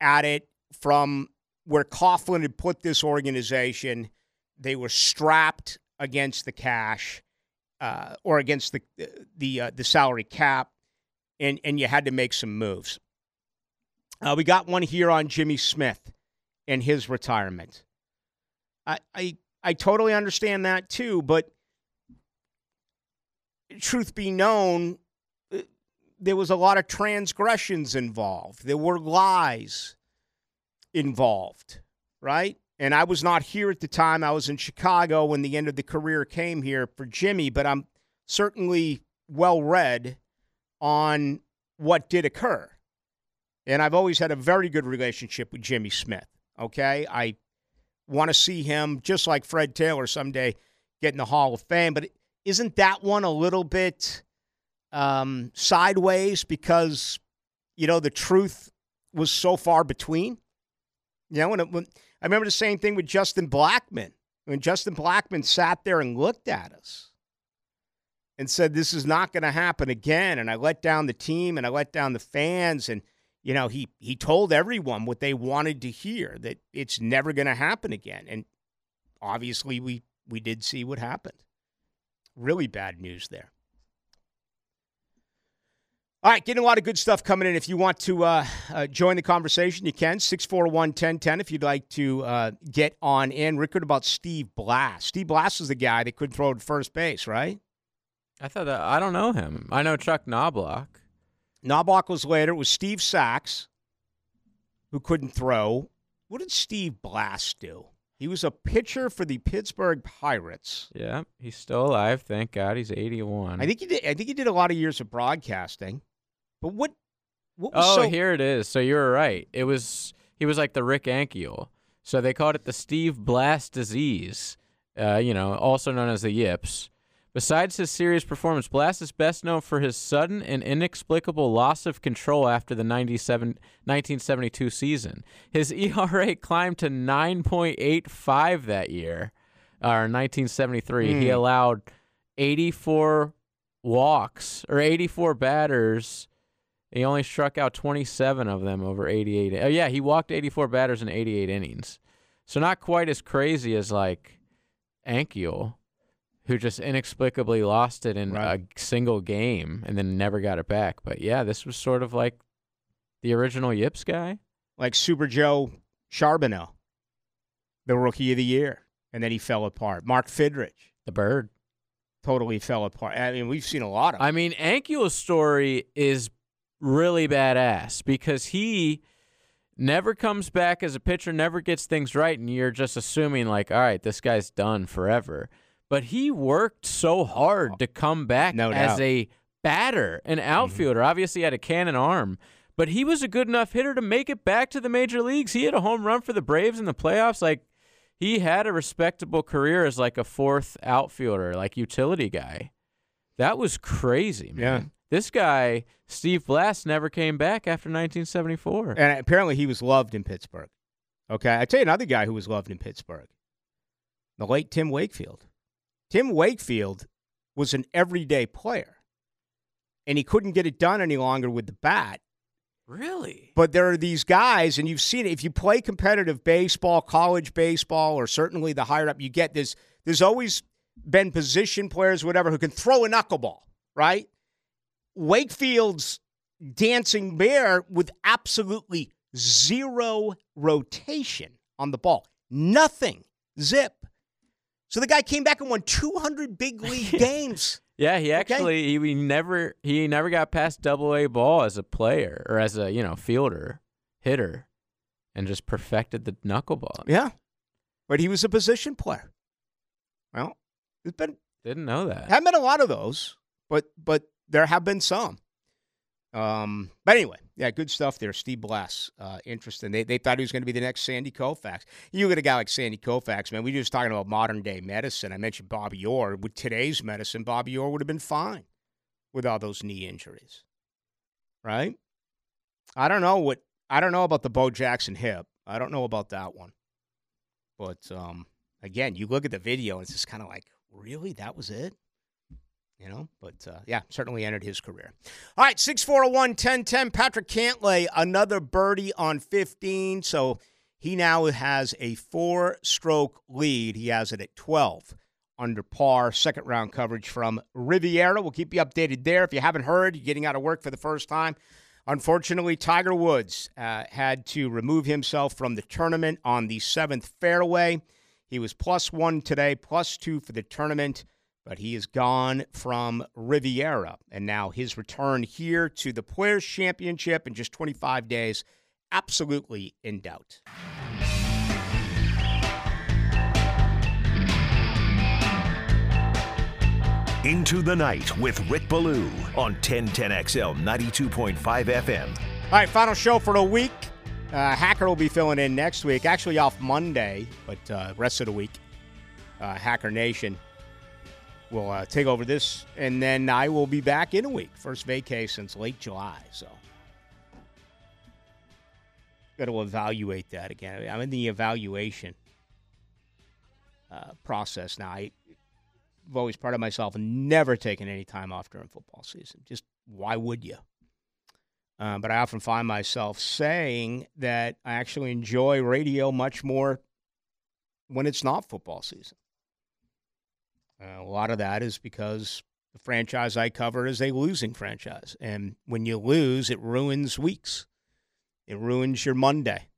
at it from where Coughlin had put this organization. They were strapped against the cash or against the salary cap, and you had to make some moves. We got one here on Jimmy Smith and his retirement. I totally understand that too, but truth be known, there was a lot of transgressions involved. There were lies involved, right? And I was not here at the time. I was in Chicago when the end of the career came here for Jimmy, but I'm certainly well-read on what did occur. And I've always had a very good relationship with Jimmy Smith, okay? I want to see him, just like Fred Taylor, someday get in the Hall of Fame. But isn't that one a little bit sideways because, you know, the truth was so far between? You know, when I remember the same thing with Justin Blackmon. When Justin Blackmon sat there and looked at us and said, this is not going to happen again. And I let down the team and I let down the fans. And, you know, he told everyone what they wanted to hear, that it's never going to happen again. And obviously we did see what happened. Really bad news there. All right, getting a lot of good stuff coming in. If you want to join the conversation, you can. 641-1010 if you'd like to get on in. Rickard, about Steve Blass. Steve Blass is the guy that could throw to first base, right? I thought that. I don't know him. I know Chuck Knobloch. Knobloch was later. It was Steve Sachs who couldn't throw. What did Steve Blass do? He was a pitcher for the Pittsburgh Pirates. Yeah, he's still alive. Thank God. He's 81. I think he did a lot of years of broadcasting. But what was here it is. So you were right. He was like the Rick Ankiel. So they called it the Steve Blass disease, also known as the yips. Besides his serious performance, Blass is best known for his sudden and inexplicable loss of control after the 1972 season. His ERA climbed to 9.85 that year, or 1973. He allowed 84 walks, or 84 batters. He only struck out 27 of them over 88. Oh, yeah, he walked 84 batters in 88 innings. So not quite as crazy as, like, Ankiel, who just inexplicably lost it in a single game and then never got it back. But, yeah, this was sort of like the original yips guy. Like Super Joe Charbonneau, the Rookie of the Year, and then he fell apart. Mark Fidrich. The bird. Totally fell apart. I mean, we've seen a lot of them. I mean, Ankiel's story is really badass because he never comes back as a pitcher, never gets things right, and you're just assuming, like, all right, this guy's done forever. But he worked so hard to come back as a batter, an outfielder. Obviously, he had a cannon arm, but he was a good enough hitter to make it back to the major leagues. He had a home run for the Braves in the playoffs. Like, he had a respectable career as like a fourth outfielder, like utility guy. That was crazy, man. Yeah. This guy, Steve Blass, never came back after 1974. And apparently, he was loved in Pittsburgh. Okay, I tell you another guy who was loved in Pittsburgh: the late Tim Wakefield. Tim Wakefield was an everyday player, and he couldn't get it done any longer with the bat. Really? But there are these guys, and you've seen it. If you play competitive baseball, college baseball, or certainly the higher up you get, there's always been position players, whatever, who can throw a knuckleball, right? Wakefield's dancing bear with absolutely zero rotation on the ball. Nothing. Zip. So the guy came back and won 200 big league games. Yeah, he actually he never got past Double-A ball as a player or as a fielder, hitter, and just perfected the knuckleball. Yeah, but he was a position player. Well, it's been didn't know that. Haven't been a lot of those, but there have been some. But anyway, yeah, good stuff there. Steve Blass, interesting. They thought he was going to be the next Sandy Koufax. You get a guy like Sandy Koufax, man. We were just talking about modern-day medicine. I mentioned Bobby Orr. With today's medicine, Bobby Orr would have been fine with all those knee injuries, right? I don't know about the Bo Jackson hip. I don't know about that one. But, again, you look at the video, and it's just kind of like, really? That was it? You know? But, yeah, certainly ended his career. All right, 6-4-1-10-10. Patrick Cantlay, another birdie on 15. So he now has a 4-stroke lead. He has it at 12 under par. Second-round coverage from Riviera. We'll keep you updated there. If you haven't heard, you're getting out of work for the first time. Unfortunately, Tiger Woods had to remove himself from the tournament on the 7th fairway. He was +1 today, +2 for the tournament, but he is gone from Riviera. And now his return here to the Players' Championship in just 25 days, absolutely in doubt. Into the Night with Rick Ballou on 1010XL 92.5 FM. All right, final show for the week. Hacker will be filling in next week. Actually off Monday, but rest of the week, Hacker Nation will take over this, and then I will be back in a week. First vacay since late July, so got to evaluate that again. I'm in the evaluation process now. I've always prided myself and never taken any time off during football season. Just why would you? But I often find myself saying that I actually enjoy radio much more when it's not football season. A lot of that is because the franchise I cover is a losing franchise. And when you lose, it ruins weeks. It ruins your Monday,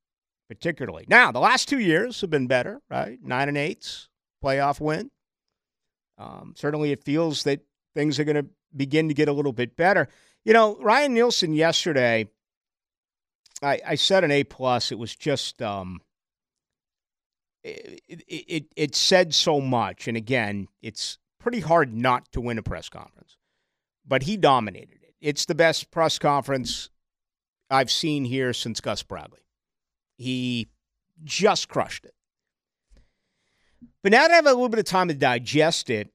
particularly. Now, the last 2 years have been better, right? 9-8, playoff win. Certainly it feels that things are going to begin to get a little bit better. You know, Ryan Nielsen yesterday, I said an A+. It was just, it said so much. And again, it's pretty hard not to win a press conference, but he dominated it. It's the best press conference I've seen here since Gus Bradley. He just crushed it. But now that I have a little bit of time to digest it,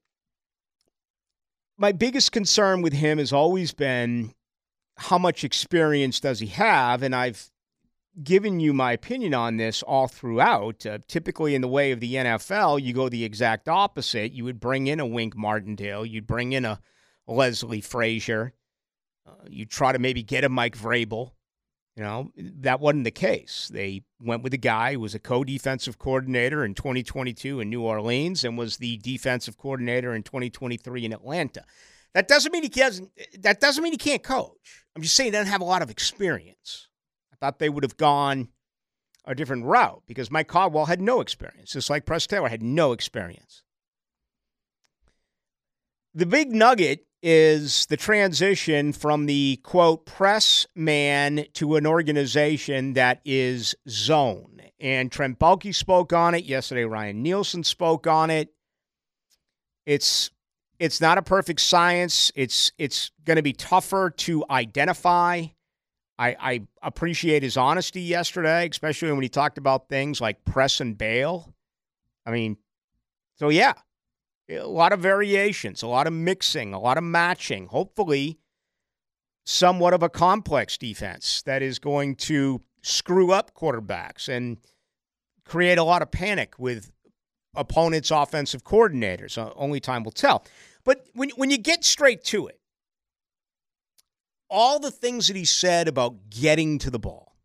my biggest concern with him has always been how much experience does he have? And I've given you my opinion on this all throughout. Typically in the way of the NFL, you go the exact opposite. You would bring in a Wink Martindale. You'd bring in a Leslie Frazier. You'd try to maybe get a Mike Vrabel. You know, that wasn't the case. They went with a guy who was a co-defensive coordinator in 2022 in New Orleans and was the defensive coordinator in 2023 in Atlanta. That doesn't mean he can't coach. I'm just saying he doesn't have a lot of experience. I thought they would have gone a different route because Mike Caldwell had no experience, just like Press Taylor had no experience. The big nugget is the transition from the, quote, press man to an organization that is zone. And Trent Baalke spoke on it. Yesterday, Ryan Nielsen spoke on it. It's not a perfect science. It's going to be tougher to identify. I appreciate his honesty yesterday, especially when he talked about things like press and bail. I mean, so yeah. A lot of variations, a lot of mixing, a lot of matching. Hopefully, somewhat of a complex defense that is going to screw up quarterbacks and create a lot of panic with opponents' offensive coordinators. Only time will tell. But when you get straight to it, all the things that he said about getting to the ball,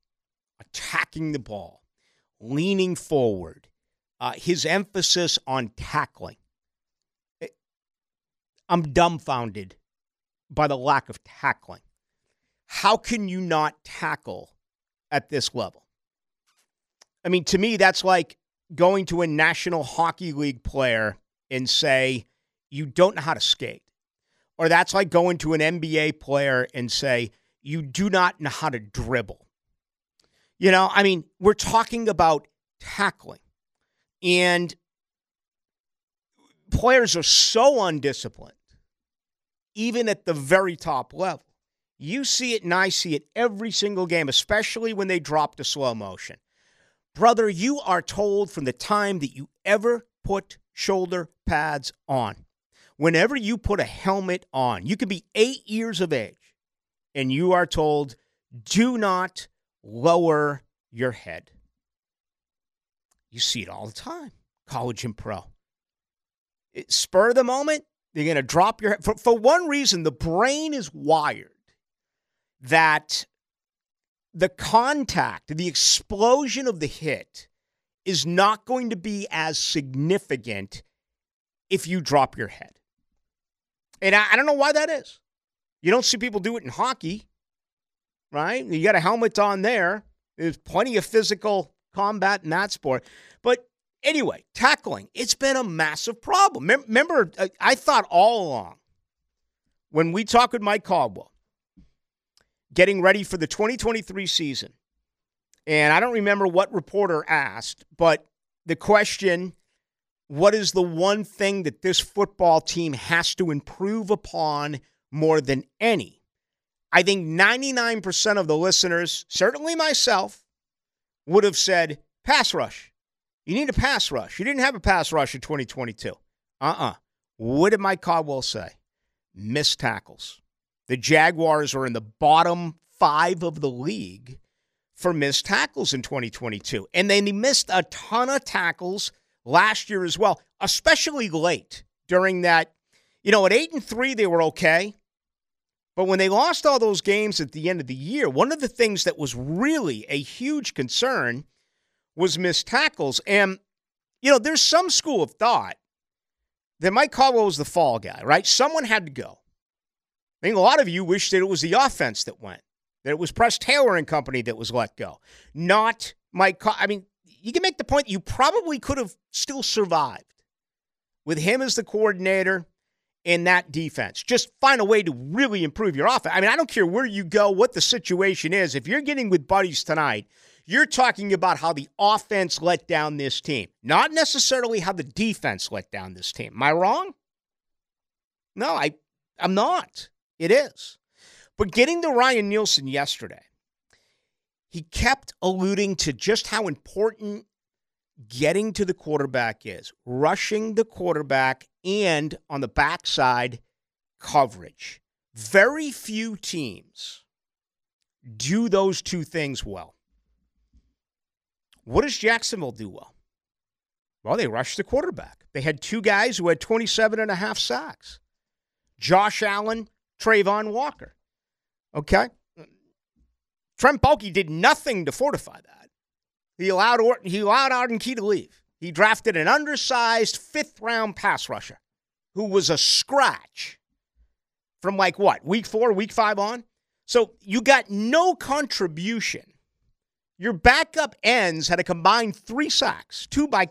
attacking the ball, leaning forward, his emphasis on tackling. I'm dumbfounded by the lack of tackling. How can you not tackle at this level? I mean, to me, that's like going to a National Hockey League player and say, you don't know how to skate. Or that's like going to an NBA player and say, you do not know how to dribble. You know, I mean, we're talking about tackling. And players are so undisciplined. Even at the very top level. You see it and I see it every single game, especially when they drop to slow motion. Brother, you are told from the time that you ever put shoulder pads on, whenever you put a helmet on, you could be 8 years of age, and you are told, do not lower your head. You see it all the time, college and pro. It, spur of the moment, they're going to drop your head. For one reason, the brain is wired that the contact, the explosion of the hit is not going to be as significant if you drop your head. And I don't know why that is. You don't see people do it in hockey, right? You got a helmet on there. There's plenty of physical combat in that sport. But anyway, tackling, it's been a massive problem. Remember, I thought all along, when we talked with Mike Caldwell, getting ready for the 2023 season, and I don't remember what reporter asked, but the question, what is the one thing that this football team has to improve upon more than any? I think 99% of the listeners, certainly myself, would have said pass rush. You need a pass rush. You didn't have a pass rush in 2022. What did Mike Caldwell say? Missed tackles. The Jaguars are in the bottom five of the league for missed tackles in 2022. And they missed a ton of tackles last year as well, especially late during that. You know, at 8-3, they were okay. But when they lost all those games at the end of the year, one of the things that was really a huge concern was missed tackles. And, you know, there's some school of thought that Mike Caldwell was the fall guy, right? Someone had to go. I think a lot of you wish that it was the offense that went, that it was Press Taylor and company that was let go, not Mike. I mean, you can make the point you probably could have still survived with him as the coordinator and that defense. Just find a way to really improve your offense. I mean, I don't care where you go, what the situation is. If you're getting with buddies tonight, you're talking about how the offense let down this team, not necessarily how the defense let down this team. Am I wrong? No, I'm not. It is. But getting to Ryan Nielsen yesterday, he kept alluding to just how important getting to the quarterback is, rushing the quarterback, and on the backside, coverage. Very few teams do those two things well. What does Jacksonville do well? Well, they rushed the quarterback. They had two guys who had 27.5 sacks. Josh Allen, Trayvon Walker. Okay? Trent Baalke did nothing to fortify that. He allowed Arden Key to leave. He drafted an undersized fifth-round pass rusher who was a scratch from like what, week 4, week 5 on? So you got no contribution. Your backup ends had a combined 3 sacks, two by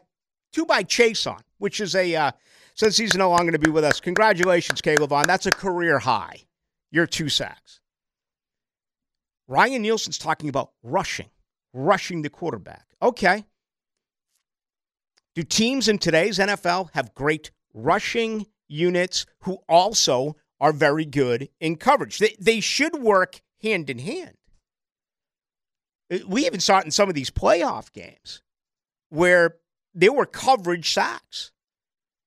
Chase on, which is a since he's no longer going to be with us. Congratulations, Caleb Vaughn. That's a career high. Your 2 sacks. Ryan Nielsen's talking about rushing the quarterback. Okay. Do teams in today's NFL have great rushing units who also are very good in coverage? They should work hand in hand. We even saw it in some of these playoff games where there were coverage sacks.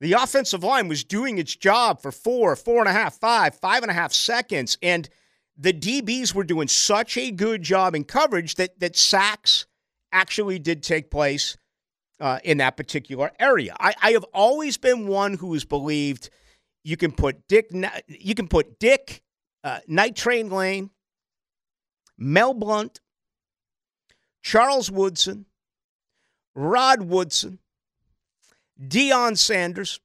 The offensive line was doing its job for 4, 4.5, 5.5 seconds, and the DBs were doing such a good job in coverage that sacks actually did take place in that particular area. I have always been one who has believed you can put Dick, Night Train Lane, Mel Blount, Charles Woodson, Rod Woodson, Deion Sanders.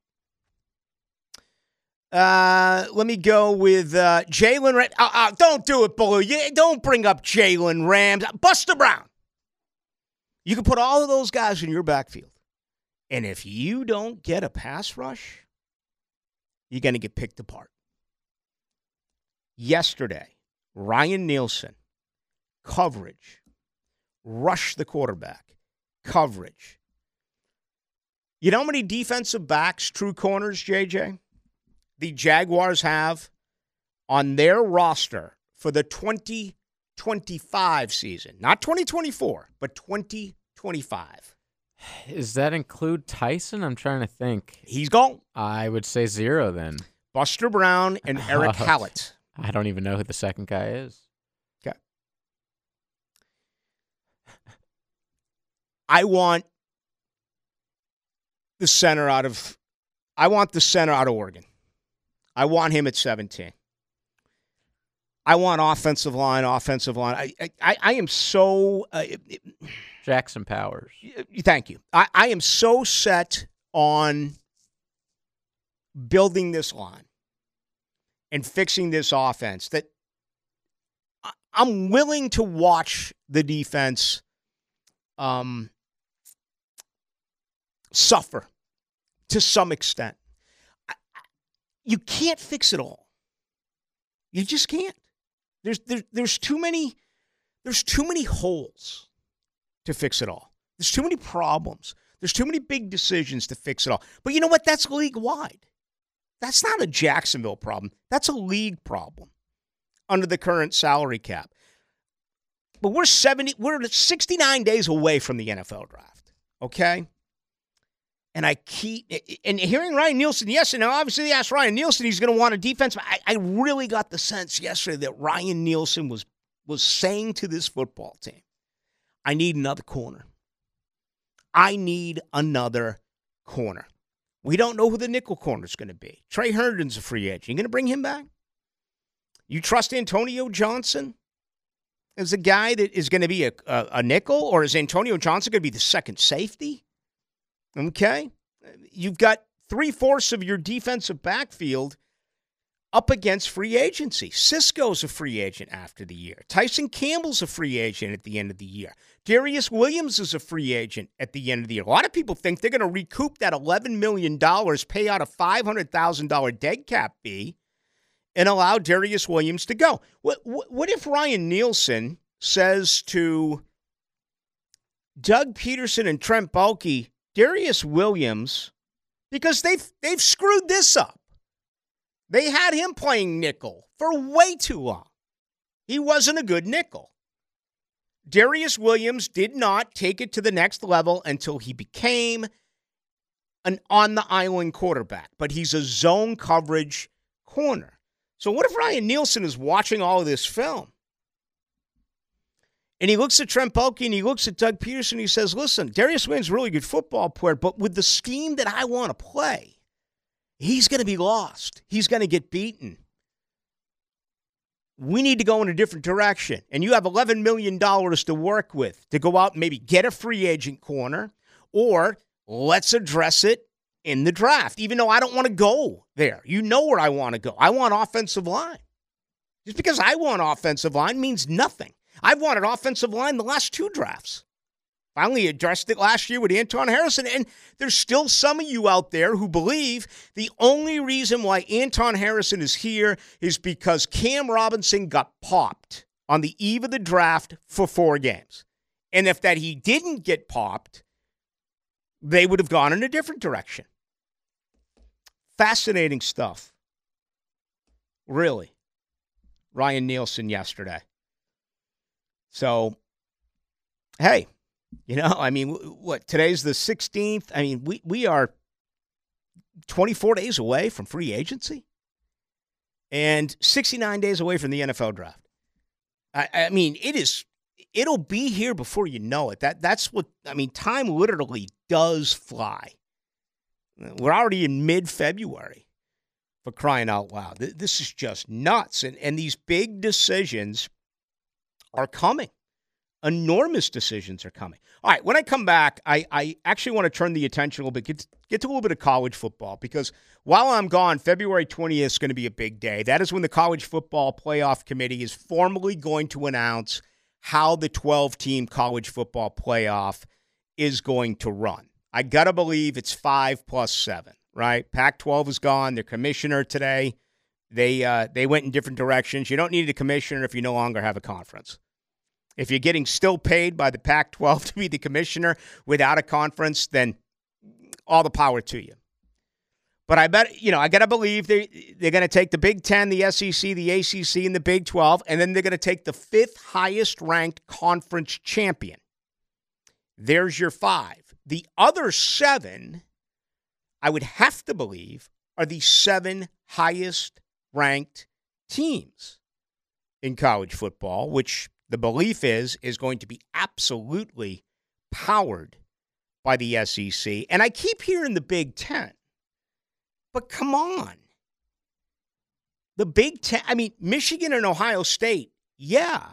Let me go with Jalen Ramsey. Don't do it, Ballou. Don't bring up Jalen Ramsey. Buster Brown. You can put all of those guys in your backfield. And if you don't get a pass rush, you're going to get picked apart. Yesterday, Ryan Nielsen, coverage, rush the quarterback, coverage. You know how many defensive backs, true corners, JJ, the Jaguars have on their roster for the 2025 season? Not 2024, but 2025. Does that include Tyson? I'm trying to think. He's gone. I would say 0 then. Buster Brown and Eric Hallett. I don't even know who the second guy is. Okay. I want the center out of – I want the center out of Oregon. I want him at 17. I want offensive line. I am so Jackson Powers. Thank you. I am so set on building this line and fixing this offense that I'm willing to watch the defense suffer to some extent. You can't fix it all. You just can't. There's too many holes to fix it all. There's too many problems. There's too many big decisions to fix it all. But you know what? That's league-wide. That's not a Jacksonville problem. That's a league problem under the current salary cap. But we're 69 days away from the NFL draft, okay? And hearing Ryan Nielsen yesterday, now obviously they asked Ryan Nielsen, he's going to want a defense. I really got the sense yesterday that Ryan Nielsen was saying to this football team, I need another corner. I need another corner. We don't know who the nickel corner is going to be. Trey Herndon's a free agent. You going to bring him back? You trust Antonio Johnson as a guy that is going to be a nickel, or is Antonio Johnson going to be the second safety? Okay, you've got 3/4 of your defensive backfield up against free agency. Cisco's a free agent after the year. Tyson Campbell's a free agent at the end of the year. Darius Williams is a free agent at the end of the year. A lot of people think they're going to recoup that $11 million, pay out a $500,000 dead cap fee, and allow Darius Williams to go. What if Ryan Nielsen says to Doug Peterson and Trent Baalke, Darius Williams, because they've screwed this up. They had him playing nickel for way too long. He wasn't a good nickel. Darius Williams did not take it to the next level until he became an on-the-island quarterback, but he's a zone coverage corner. So what if Ryan Nielsen is watching all of this film? And he looks at Trent Baalke and he looks at Doug Peterson and he says, listen, Darius Williams is a really good football player, but with the scheme that I want to play, he's going to be lost. He's going to get beaten. We need to go in a different direction. And you have $11 million to work with to go out and maybe get a free agent corner, or let's address it in the draft, even though I don't want to go there. You know where I want to go. I want offensive line. Just because I want offensive line means nothing. I've wanted offensive line the last two drafts. Finally addressed it last year with Anton Harrison, and there's still some of you out there who believe the only reason why Anton Harrison is here is because Cam Robinson got popped on the eve of the draft for 4 games. And if that he didn't get popped, they would have gone in a different direction. Fascinating stuff. Really. Ryan Nielsen yesterday. So, hey, you know, I mean, what, today's the 16th? I mean, we are 24 days away from free agency and 69 days away from the NFL draft. I mean, it'll be here before you know it. That's what, I mean, time literally does fly. We're already in mid-February, for crying out loud. This is just nuts. And these big decisions are coming. Enormous decisions are coming. All right, when I come back, I actually want to turn the attention a little bit, get to a little bit of college football, because while I'm gone, February 20th is going to be a big day. That is when the College Football Playoff Committee is formally going to announce how the 12-team college football playoff is going to run. I got to believe it's 5 plus 7, right? Pac-12 is gone. Their commissioner today, They went in different directions. You don't need a commissioner if you no longer have a conference. If you're getting still paid by the Pac-12 to be the commissioner without a conference, then all the power to you. But I bet, you know, I got to believe they're going to take the Big Ten, the SEC, the ACC, and the Big 12, and then they're going to take the 5th highest ranked conference champion. There's your 5. The other 7, I would have to believe, are the 7 highest ranked teams in college football, which the belief is going to be absolutely powered by the SEC. And I keep hearing the Big Ten. But come on. The Big Ten, I mean, Michigan and Ohio State, yeah.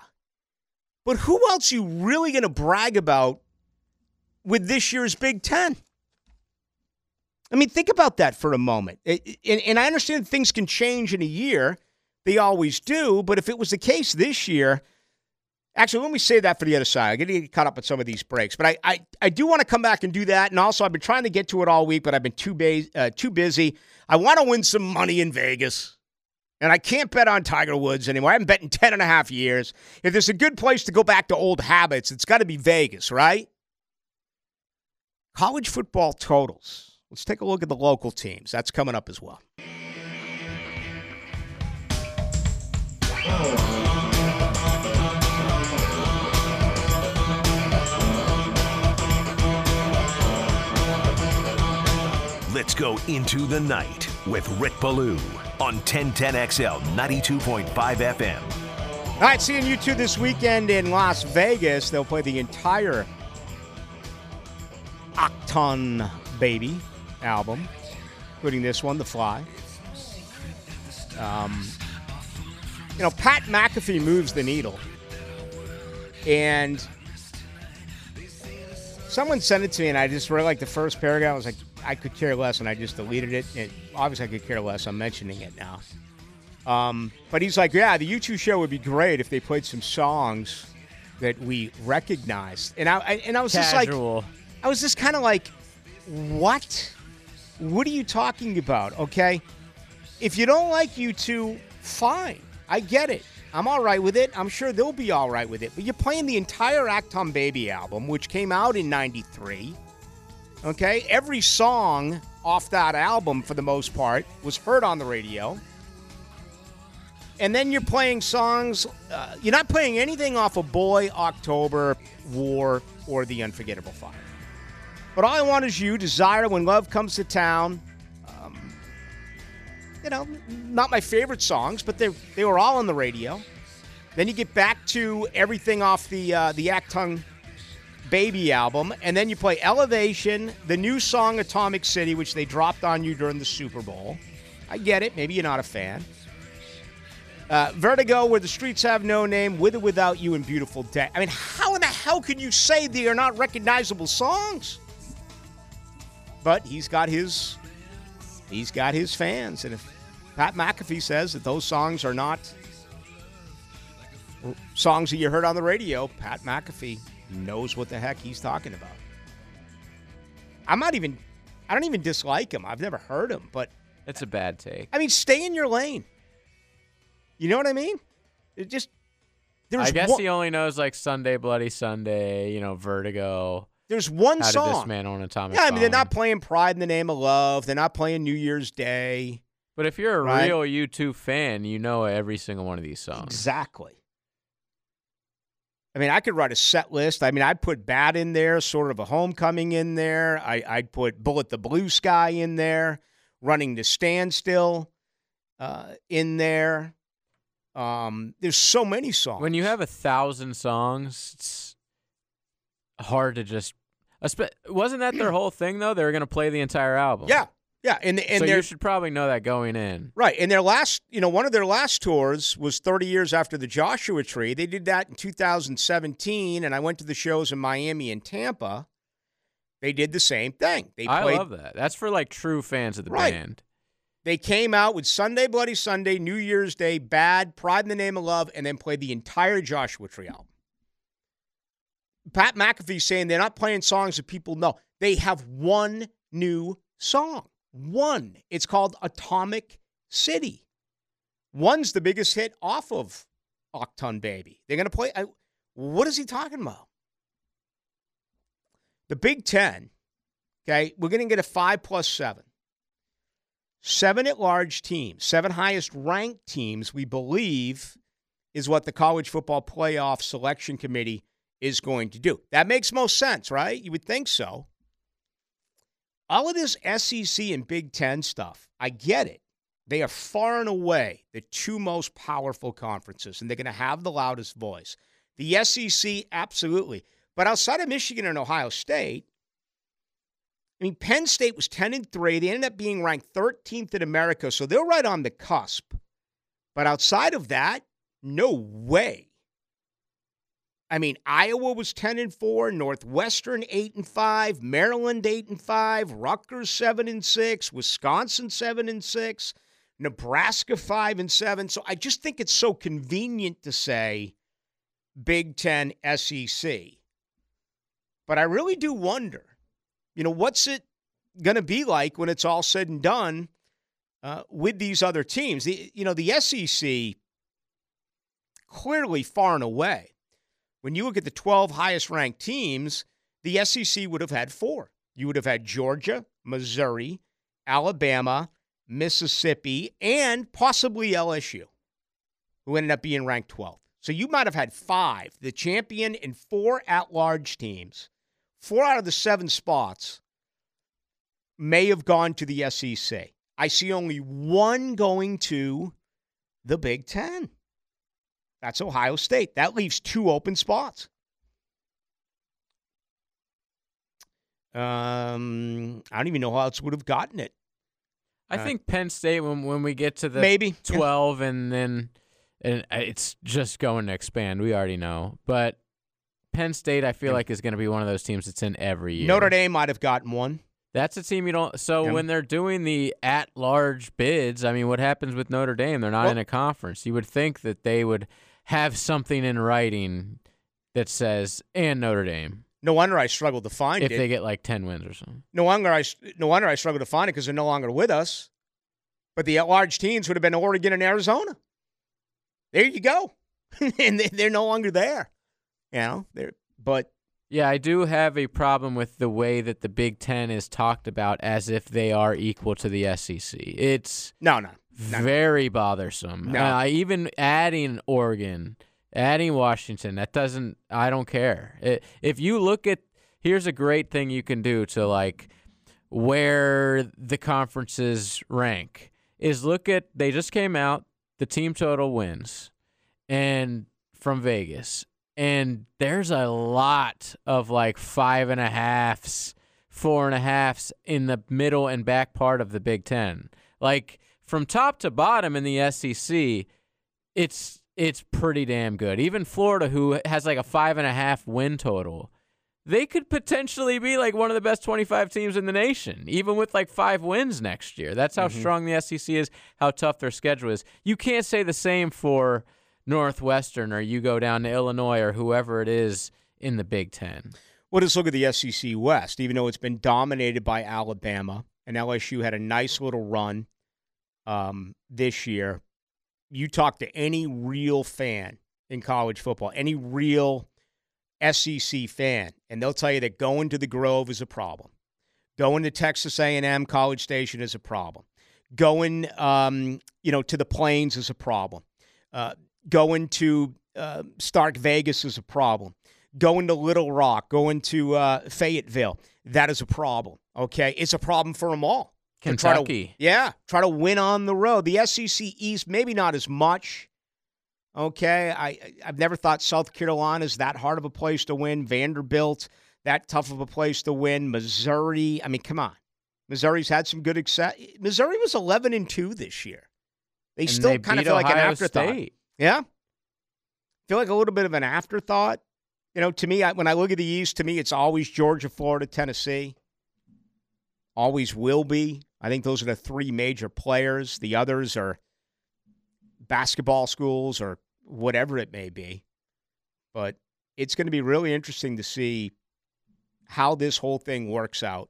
But who else are you really going to brag about with this year's Big Ten? I mean, think about that for a moment. And I understand things can change in a year. They always do. But if it was the case this year, actually, let me say that for the other side. I'm going to get caught up in some of these breaks. But I do want to come back and do that. And also, I've been trying to get to it all week, but I've been too busy. I want to win some money in Vegas. And I can't bet on Tiger Woods anymore. I haven't bet in 10 and a half years. If there's a good place to go back to old habits, it's got to be Vegas, right? College football totals. Let's take a look at the local teams. That's coming up as well. Let's go into the night with Rick Ballou on 1010XL 92.5 FM. All right, seeing you two this weekend in Las Vegas. They'll play the entire Octon Baby album, including this one, The Fly. You know, Pat McAfee moves the needle. And someone sent it to me, and I just read like the first paragraph. I was like, I could care less, and I just deleted it. And obviously, I could care less. I'm mentioning it now. But he's like, yeah, the U2 show would be great if they played some songs that we recognized. And I was just like, I was just kind of like, what? What are you talking about? Okay. If you don't like U2, fine. I get it. I'm all right with it. I'm sure they'll be all right with it. But you're playing the entire Acton Baby album, which came out in 93. Okay, every song off that album, for the most part, was heard on the radio. And then you're playing songs, you're not playing anything off of Boy, October, War, or The Unforgettable Fire. But All I Want Is You, Desire, When Love Comes to Town. You know, not my favorite songs, but they were all on the radio. Then you get back to everything off the Acton Baby album, and then you play Elevation, the new song Atomic City, which they dropped on you during the Super Bowl. I get it. Maybe you're not a fan. Vertigo, Where the Streets Have No Name, With or Without You, and Beautiful Day. I mean, how in the hell can you say they are not recognizable songs? But he's got his fans, and if Pat McAfee says that those songs are not songs that you heard on the radio, Pat McAfee knows what the heck he's talking about. I don't even dislike him. I've never heard him, but it's a bad take. I mean, stay in your lane. You know what I mean? It just, there's, I guess he only knows like Sunday, Bloody Sunday, you know, Vertigo. There's one song. How Did This Man Own Atomic Bomb? Yeah, I mean, they're not playing Pride in the Name of Love. They're not playing New Year's Day. But if you're a real U2 fan, you know every single one of these songs. Exactly. I mean, I could write a set list. I mean, I'd put Bad in there, Sort of a Homecoming in there. I'd put Bullet the Blue Sky in there, Running to Standstill in there. There's so many songs. When you have 1,000 songs, it's hard to just... Wasn't that their whole thing, though? They were going to play the entire album. Yeah, yeah. And so you should probably know that going in. Right, and their last, you know, one of their last tours was 30 years after the Joshua Tree. They did that in 2017, and I went to the shows in Miami and Tampa. They did the same thing. I love that. That's for, like, true fans of the band. They came out with Sunday, Bloody Sunday, New Year's Day, Bad, Pride in the Name of Love, and then played the entire Joshua Tree album. Pat McAfee's saying they're not playing songs that people know. They have one new song. One. It's called Atomic City. One's the biggest hit off of Octon Baby. They're going to play. What is he talking about? The Big Ten, okay, we're going to get a 5 plus 7. 7 at-large teams, 7 highest-ranked teams, we believe, is what the College Football Playoff Selection Committee is going to do. That makes most sense, right? You would think so. All of this SEC and Big Ten stuff, I get it. They are far and away the two most powerful conferences, and they're going to have the loudest voice. The SEC, absolutely. But outside of Michigan and Ohio State, I mean, Penn State was 10-3. They ended up being ranked 13th in America, so they're right on the cusp. But outside of that, no way. I mean, Iowa was 10-4, Northwestern 8-5, Maryland 8-5, Rutgers 7-6, Wisconsin 7-6, Nebraska 5-7. So I just think it's so convenient to say Big Ten, SEC. But I really do wonder, you know, what's it going to be like when it's all said and done with these other teams? The SEC clearly far and away. When you look at the 12 highest-ranked teams, the SEC would have had 4. You would have had Georgia, Missouri, Alabama, Mississippi, and possibly LSU, who ended up being ranked 12th. So you might have had 5, the champion and 4 at-large teams. 4 out of the 7 spots may have gone to the SEC. I see only 1 going to the Big Ten. That's Ohio State. That leaves 2 open spots. I don't even know how else would have gotten it. I think Penn State, when we get to the maybe 12, yeah. and it's just going to expand. We already know. But Penn State, I feel like, is going to be one of those teams that's in every year. Notre Dame might have gotten 1. That's a team you don't – so when they're doing the at-large bids, I mean, what happens with Notre Dame? They're not in a conference. You would think that they would have something in writing that says, and Notre Dame. No wonder I struggled to find it. If they get like 10 wins or something. No wonder I struggled to find it because they're no longer with us. But the at-large teams would have been Oregon and Arizona. There you go. And they're no longer there. You know, yeah, I do have a problem with the way that the Big Ten is talked about as if they are equal to the SEC. It's very bothersome. No. Even adding Oregon, adding Washington, I don't care. If you look at, here's a great thing you can do to like where the conferences rank is look at, they just came out, the team total wins and from Vegas. And there's a lot of like 5.5s, 4.5s in the middle and back part of the Big Ten. Like from top to bottom in the SEC, it's pretty damn good. Even Florida, who has like a 5.5 win total, they could potentially be like one of the best 25 teams in the nation, even with like 5 wins next year. That's how strong the SEC is, how tough their schedule is. You can't say the same for Northwestern, or you go down to Illinois, or whoever it is in the Big Ten. Well, just look at the SEC West, even though it's been dominated by Alabama, and LSU had a nice little run this year. You talk to any real fan in college football, any real SEC fan, and they'll tell you that going to the Grove is a problem. Going to Texas A&M, College Station is a problem. Going to the Plains is a problem. Going to Stark Vegas is a problem. Going to Little Rock, going to Fayetteville, that is a problem, okay? It's a problem for them all. Kentucky. Try to win on the road. The SEC East, maybe not as much, okay? I've never thought South Carolina is that hard of a place to win. Vanderbilt, that tough of a place to win. Missouri, I mean, come on. Missouri's had some good – Missouri was 11-2 this year. They still kind of feel like an afterthought. State. Yeah. I feel like a little bit of an afterthought. You know, to me, when I look at the East, to me, it's always Georgia, Florida, Tennessee. Always will be. I think those are the 3 major players. The others are basketball schools or whatever it may be. But it's going to be really interesting to see how this whole thing works out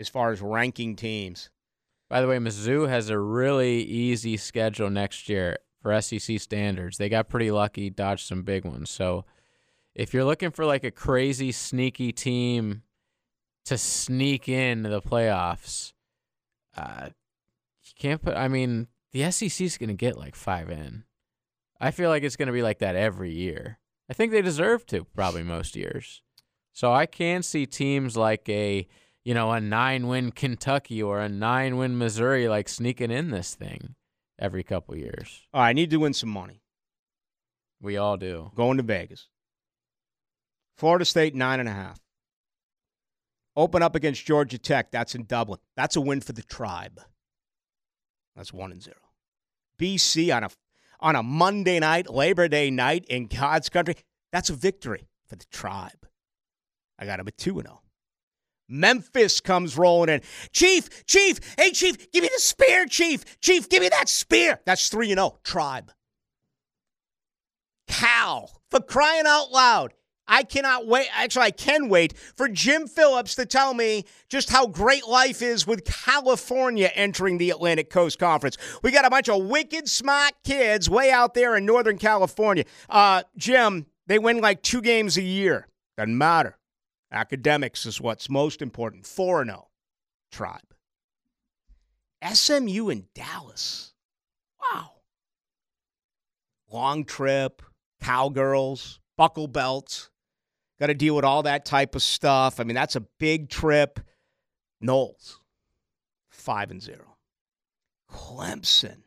as far as ranking teams. By the way, Mizzou has a really easy schedule next year for SEC standards. They got pretty lucky, dodged some big ones. So if you're looking for like a crazy, sneaky team to sneak into the playoffs, you can't put – I mean, the SEC's going to get like 5 in. I feel like it's going to be like that every year. I think they deserve to probably most years. So I can see teams like a 9-win Kentucky or a 9-win Missouri, like sneaking in this thing every couple years. All right, I need to win some money. We all do. Going to Vegas. Florida State, 9.5. Open up against Georgia Tech. That's in Dublin. That's a win for the Tribe. That's 1-0. BC on a Monday night, Labor Day night in God's country. That's a victory for the Tribe. I got him at 2-0. Memphis comes rolling in. Chief, hey, Chief, give me the spear, Chief. Chief, give me that spear. That's 3-0, Tribe. Cal, for crying out loud. I cannot wait. Actually, I can wait for Jim Phillips to tell me just how great life is with California entering the Atlantic Coast Conference. We got a bunch of wicked, smart kids way out there in Northern California. Jim, they win like 2 games a year. Doesn't matter. Academics is what's most important. 4-0, Tribe. SMU in Dallas. Wow. Long trip, cowgirls, buckle belts. Got to deal with all that type of stuff. I mean, that's a big trip. Knowles, 5-0. Clemson,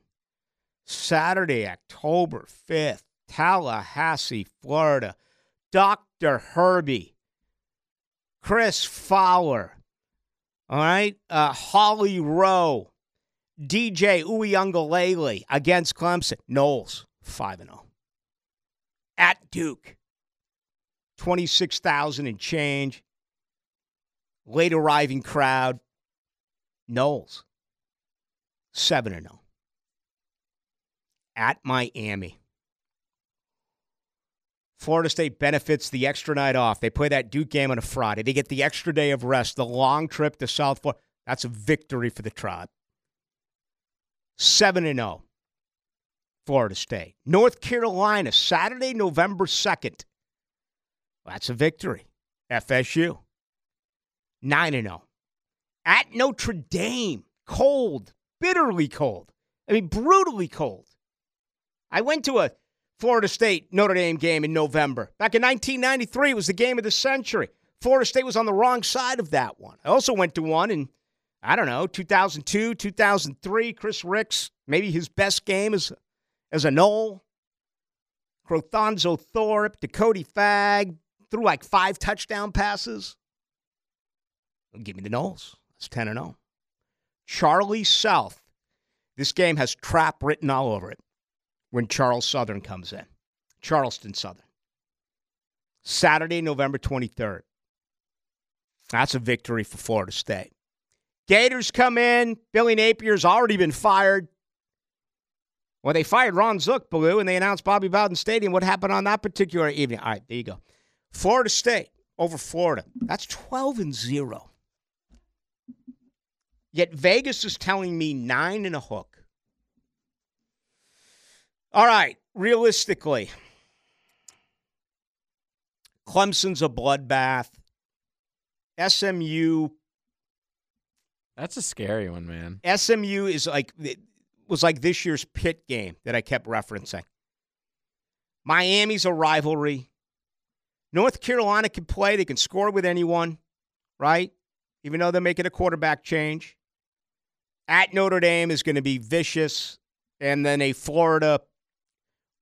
Saturday, October 5th. Tallahassee, Florida. Dr. Herbie. Chris Fowler, all right, Holly Rowe, DJ Uyunglele against Clemson. Knowles, 5-0. At Duke, 26,000 and change. Late arriving crowd. Knowles, 7-0. At Miami. Florida State benefits the extra night off. They play that Duke game on a Friday. They get the extra day of rest, the long trip to South Florida. That's a victory for the Tribe. 7-0, Florida State. North Carolina, Saturday, November 2nd. That's a victory. FSU, 9-0. At Notre Dame, cold, bitterly cold. I mean, brutally cold. I went to a Florida State-Notre Dame game in November. Back in 1993, it was the game of the century. Florida State was on the wrong side of that one. I also went to one in, 2002, 2003. Chris Ricks, maybe his best game as a Knoll. Crothanzo Thorpe, Ducote Fagg, threw like 5 touchdown passes. Give me the Knolls. That's 10-0. Charlie South. This game has trap written all over it. When Charleston Southern, Saturday, November 23rd. That's a victory for Florida State. Gators come in. Billy Napier's already been fired. Well, they fired Ron Zook, Ballou, and they announced Bobby Bowden Stadium. What happened on that particular evening? All right, there you go. Florida State over Florida. That's 12-0. Yet Vegas is telling me 9.5. All right, realistically, Clemson's a bloodbath. SMU. That's a scary one, man. SMU is was like this year's Pitt game that I kept referencing. Miami's a rivalry. North Carolina can play. They can score with anyone, right? Even though they're making a quarterback change. At Notre Dame is going to be vicious. And then a Florida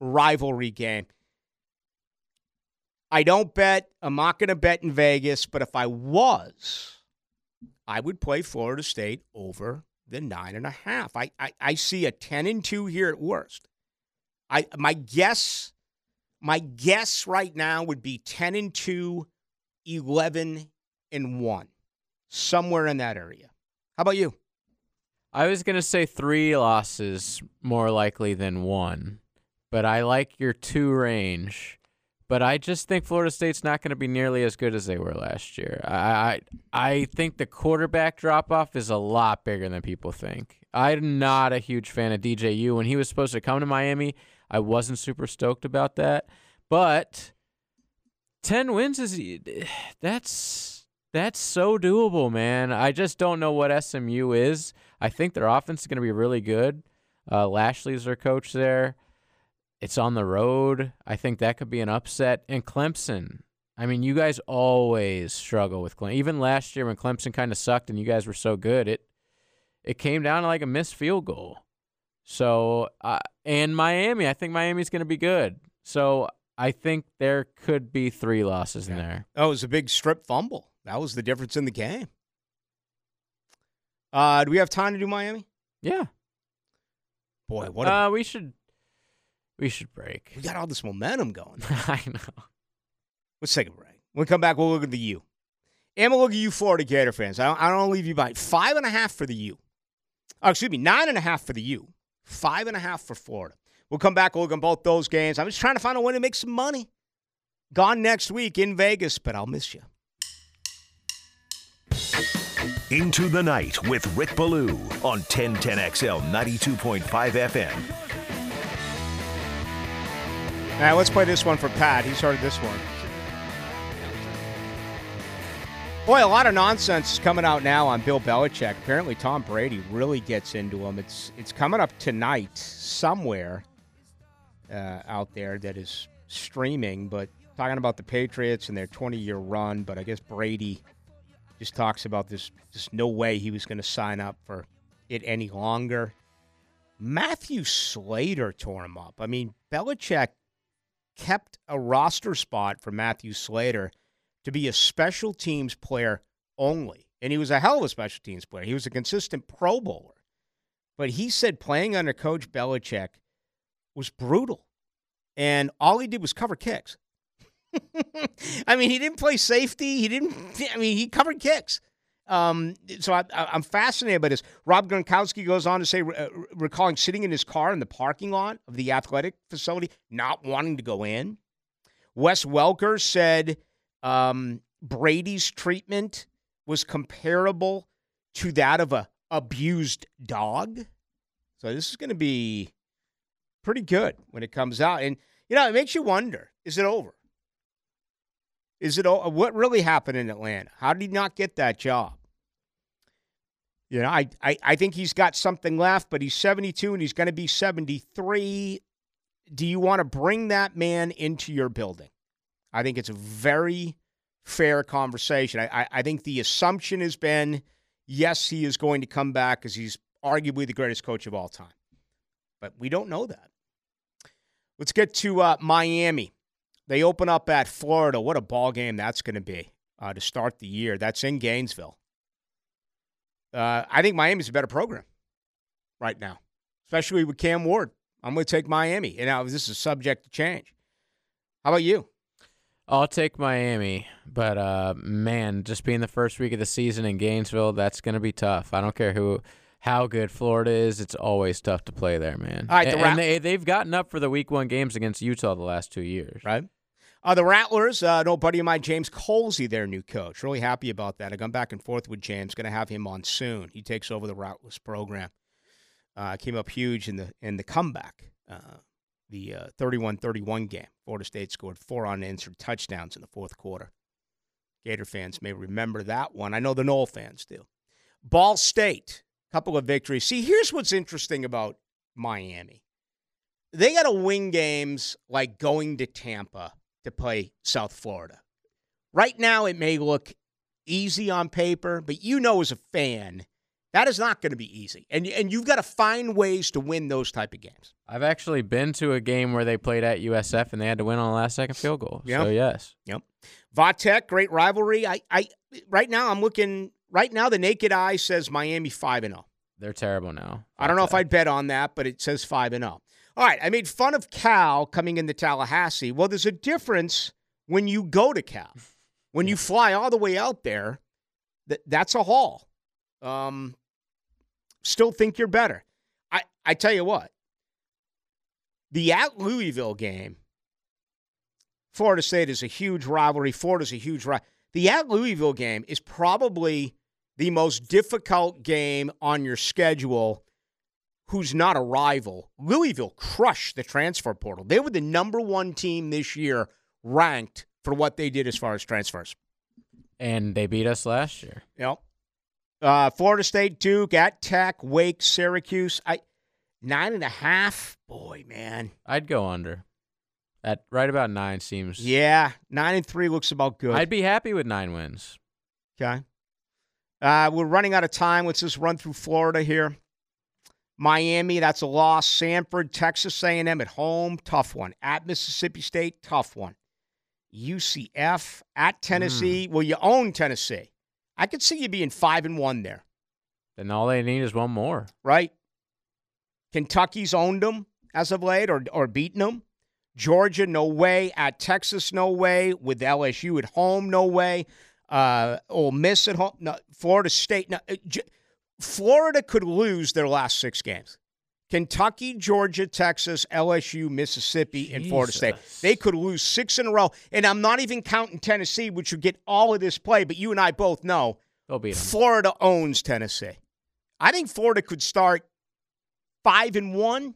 rivalry game. I don't bet. I'm not going to bet in Vegas, but if I was, I would play Florida State over the 9.5. I see a 10-2 here at worst. My guess right now would be 10-2, 11-1, somewhere in that area. How about you? I was going to say 3 losses more likely than 1, but I like your 2 range. But I just think Florida State's not going to be nearly as good as they were last year. I think the quarterback drop-off is a lot bigger than people think. I'm not a huge fan of DJU. When he was supposed to come to Miami, I wasn't super stoked about that. But 10 wins is – that's so doable, man. I just don't know what SMU is. I think their offense is going to be really good. Lashley's their coach there. It's on the road. I think that could be an upset. And Clemson. I mean, you guys always struggle with Clemson. Even last year when Clemson kind of sucked and you guys were so good, it came down to like a missed field goal. So, and Miami. I think Miami's going to be good. So I think there could be three losses in there. That was a big strip fumble. That was the difference in the game. Do we have time to do Miami? Yeah. Boy, what? We should break. We got all this momentum going. I know. Let's take a break. When we come back, we'll look at the U. And we'll look at you, Florida Gator fans. I don't leave you behind. 5.5 for the U. Oh, excuse me, 9.5 for the U. 5.5 for Florida. We'll come back. We'll look at both those games. I'm just trying to find a way to make some money. Gone next week in Vegas, but I'll miss you. Into the Night with Rick Ballou on 1010XL 92.5 FM. All right, let's play this one for Pat. He started this one. Boy, a lot of nonsense is coming out now on Bill Belichick. Apparently, Tom Brady really gets into him. It's coming up tonight somewhere out there that is streaming, but talking about the Patriots and their 20-year run, but I guess Brady just talks about this, just no way he was going to sign up for it any longer. Matthew Slater tore him up. I mean, Belichick kept a roster spot for Matthew Slater to be a special teams player only. And he was a hell of a special teams player. He was a consistent Pro Bowler. But he said playing under Coach Belichick was brutal. And all he did was cover kicks. I mean, he didn't play safety. He covered kicks. So I'm fascinated by this. Rob Gronkowski goes on to say, recalling sitting in his car in the parking lot of the athletic facility, not wanting to go in. Wes Welker said, Brady's treatment was comparable to that of a abused dog. So this is going to be pretty good when it comes out. And, you know, it makes you wonder, is it over? Is it over? What really happened in Atlanta? How did he not get that job? You know, I think he's got something left, but he's 72 and he's going to be 73. Do you want to bring that man into your building? I think it's a very fair conversation. I think the assumption has been, yes, he is going to come back because he's arguably the greatest coach of all time. But we don't know that. Let's get to Miami. They open up at Florida. What a ball game that's going to be to start the year. That's in Gainesville. I think Miami's a better program right now, especially with Cam Ward. I'm going to take Miami. And now this is subject to change. How about you? I'll take Miami, but, man, just being the first week of the season in Gainesville, that's going to be tough. I don't care how good Florida is. It's always tough to play there, man. All right, and they've gotten up for the week one games against Utah the last 2 years. Right. The Rattlers, an old buddy of mine, James Colsey, their new coach. Really happy about that. I've gone back and forth with James. Going to have him on soon. He takes over the Rattlers program. Came up huge in the comeback. The 31-31 game. Florida State scored 4 unanswered touchdowns in the fourth quarter. Gator fans may remember that one. I know the Noel fans do. Ball State, couple of victories. See, here's what's interesting about Miami. They got to win games like going to Tampa to play South Florida. Right now, it may look easy on paper, but you know as a fan, that is not going to be easy, and you've got to find ways to win those type of games. I've actually been to a game where they played at USF, and they had to win on a last-second field goal, yep. So yes. Yep. Vatech, great rivalry. I right now I'm looking – right now the naked eye says Miami 5-0. They're terrible now. I don't know if I'd bet on that, but it says 5-0. All right, I made fun of Cal coming into Tallahassee. Well, there's a difference when you go to Cal. When you fly all the way out there, that's a haul. Still think you're better. I tell you what, the at Louisville game, Florida State is a huge rivalry. Florida's a huge rivalry. The at Louisville game is probably the most difficult game on your schedule who's not a rival. Louisville crushed the transfer portal. They were the #1 team this year ranked for what they did as far as transfers. And they beat us last year. Yep. Florida State, Duke, at Tech, Wake, Syracuse. 9.5. Boy, man. I'd go under. At right about 9 seems. Yeah, 9-3 looks about good. I'd be happy with 9 wins. Okay. We're running out of time. Let's just run through Florida here. Miami, that's a loss. Sanford, Texas A&M at home, tough one. At Mississippi State, tough one. UCF at Tennessee. Well, you own Tennessee. I could see you being 5-1 there. Then all they need is one more. Right. Kentucky's owned them as of late or beaten them. Georgia, no way. At Texas, no way. With LSU at home, no way. Ole Miss at home. No. Florida State. No. Florida could lose their last six games. Kentucky, Georgia, Texas, LSU, Mississippi, and Florida State. They could lose six in a row. And I'm not even counting Tennessee, which would get all of this play, but you and I both know Florida owns Tennessee. I think Florida could start 5-1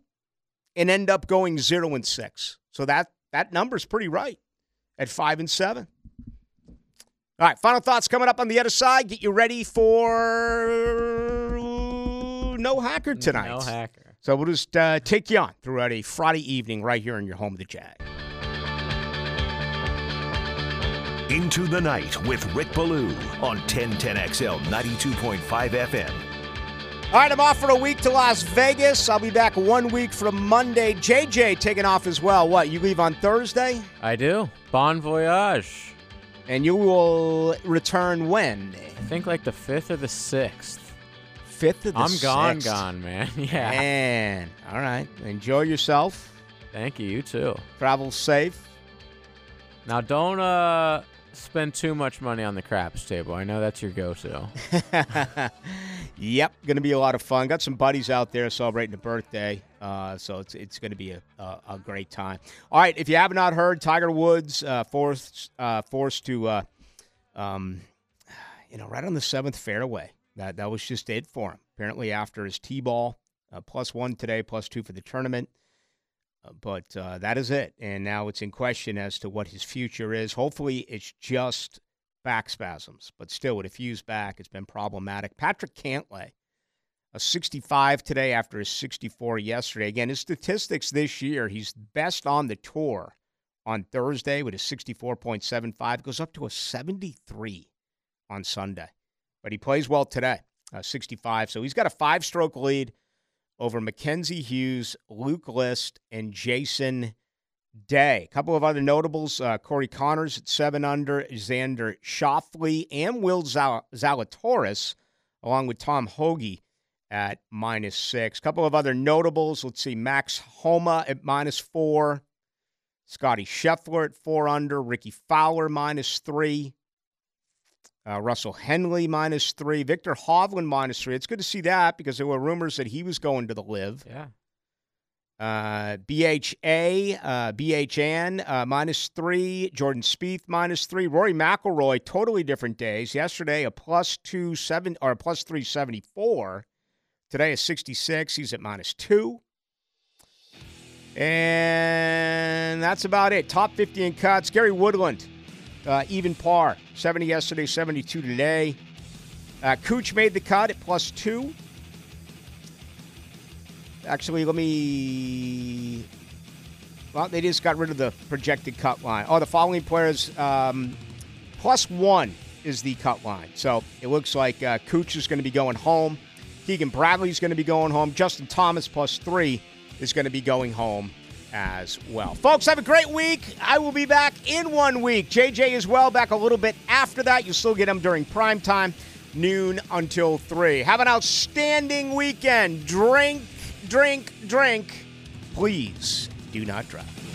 and end up going 0-6. So that number's pretty right at 5-7. All right, final thoughts coming up on the other side. Get you ready for No Hacker tonight. No Hacker. So we'll just take you on throughout a Friday evening right here in your home of the Jag. Into the Night with Rick Ballou on 1010XL 92.5 FM. All right, I'm off for a week to Las Vegas. I'll be back 1 week from Monday. JJ taking off as well. What, you leave on Thursday? I do. Bon voyage. And you will return when? I think like the 5th or the 6th. 5th or the 6th? I'm gone, man. Yeah. Man. All right. Enjoy yourself. Thank you. You too. Travel safe. Now, don't spend too much money on the craps table. I know that's your go-to. Yep, going to be a lot of fun. Got some buddies out there celebrating a birthday, so it's going to be a great time. All right, if you have not heard, Tiger Woods forced to, right on the 7th fairway. That was just it for him. Apparently after his tee ball, +1 today, +2 for the tournament. But that is it, and now it's in question as to what his future is. Hopefully it's just back spasms, but still with a fused back, it's been problematic. Patrick Cantlay, a 65 today after a 64 yesterday. Again, his statistics this year, he's best on the tour on Thursday with a 64.75. Goes up to a 73 on Sunday. But he plays well today, 65. So he's got a 5-stroke lead over Mackenzie Hughes, Luke List, and Jason Day. A couple of other notables, Corey Connors at 7 under, Xander Schauffele, and Will Zalatoris, along with Tom Hoagie at -6. A couple of other notables, let's see, Max Homa at -4, Scotty Scheffler at 4 under, Ricky Fowler -3, Russell Henley -3, Victor Hovland -3. It's good to see that because there were rumors that he was going to the LIV. Yeah. BHN, -3, Jordan Spieth -3, Rory McIlroy, totally different days. Yesterday, a +374. Today, a 66. He's at -2. And that's about it. Top 50 in cuts. Gary Woodland, even par. 70 yesterday, 72 today. Cooch made the cut at +2. Actually, well, they just got rid of the projected cut line. Oh, the following players, +1 is the cut line. So it looks like Kuch is going to be going home. Keegan Bradley is going to be going home. Justin Thomas +3 is going to be going home as well. Folks, have a great week. I will be back in 1 week. JJ is well back a little bit after that. You'll still get him during prime time, noon until 3. Have an outstanding weekend. Drink. Drink, please do not drive.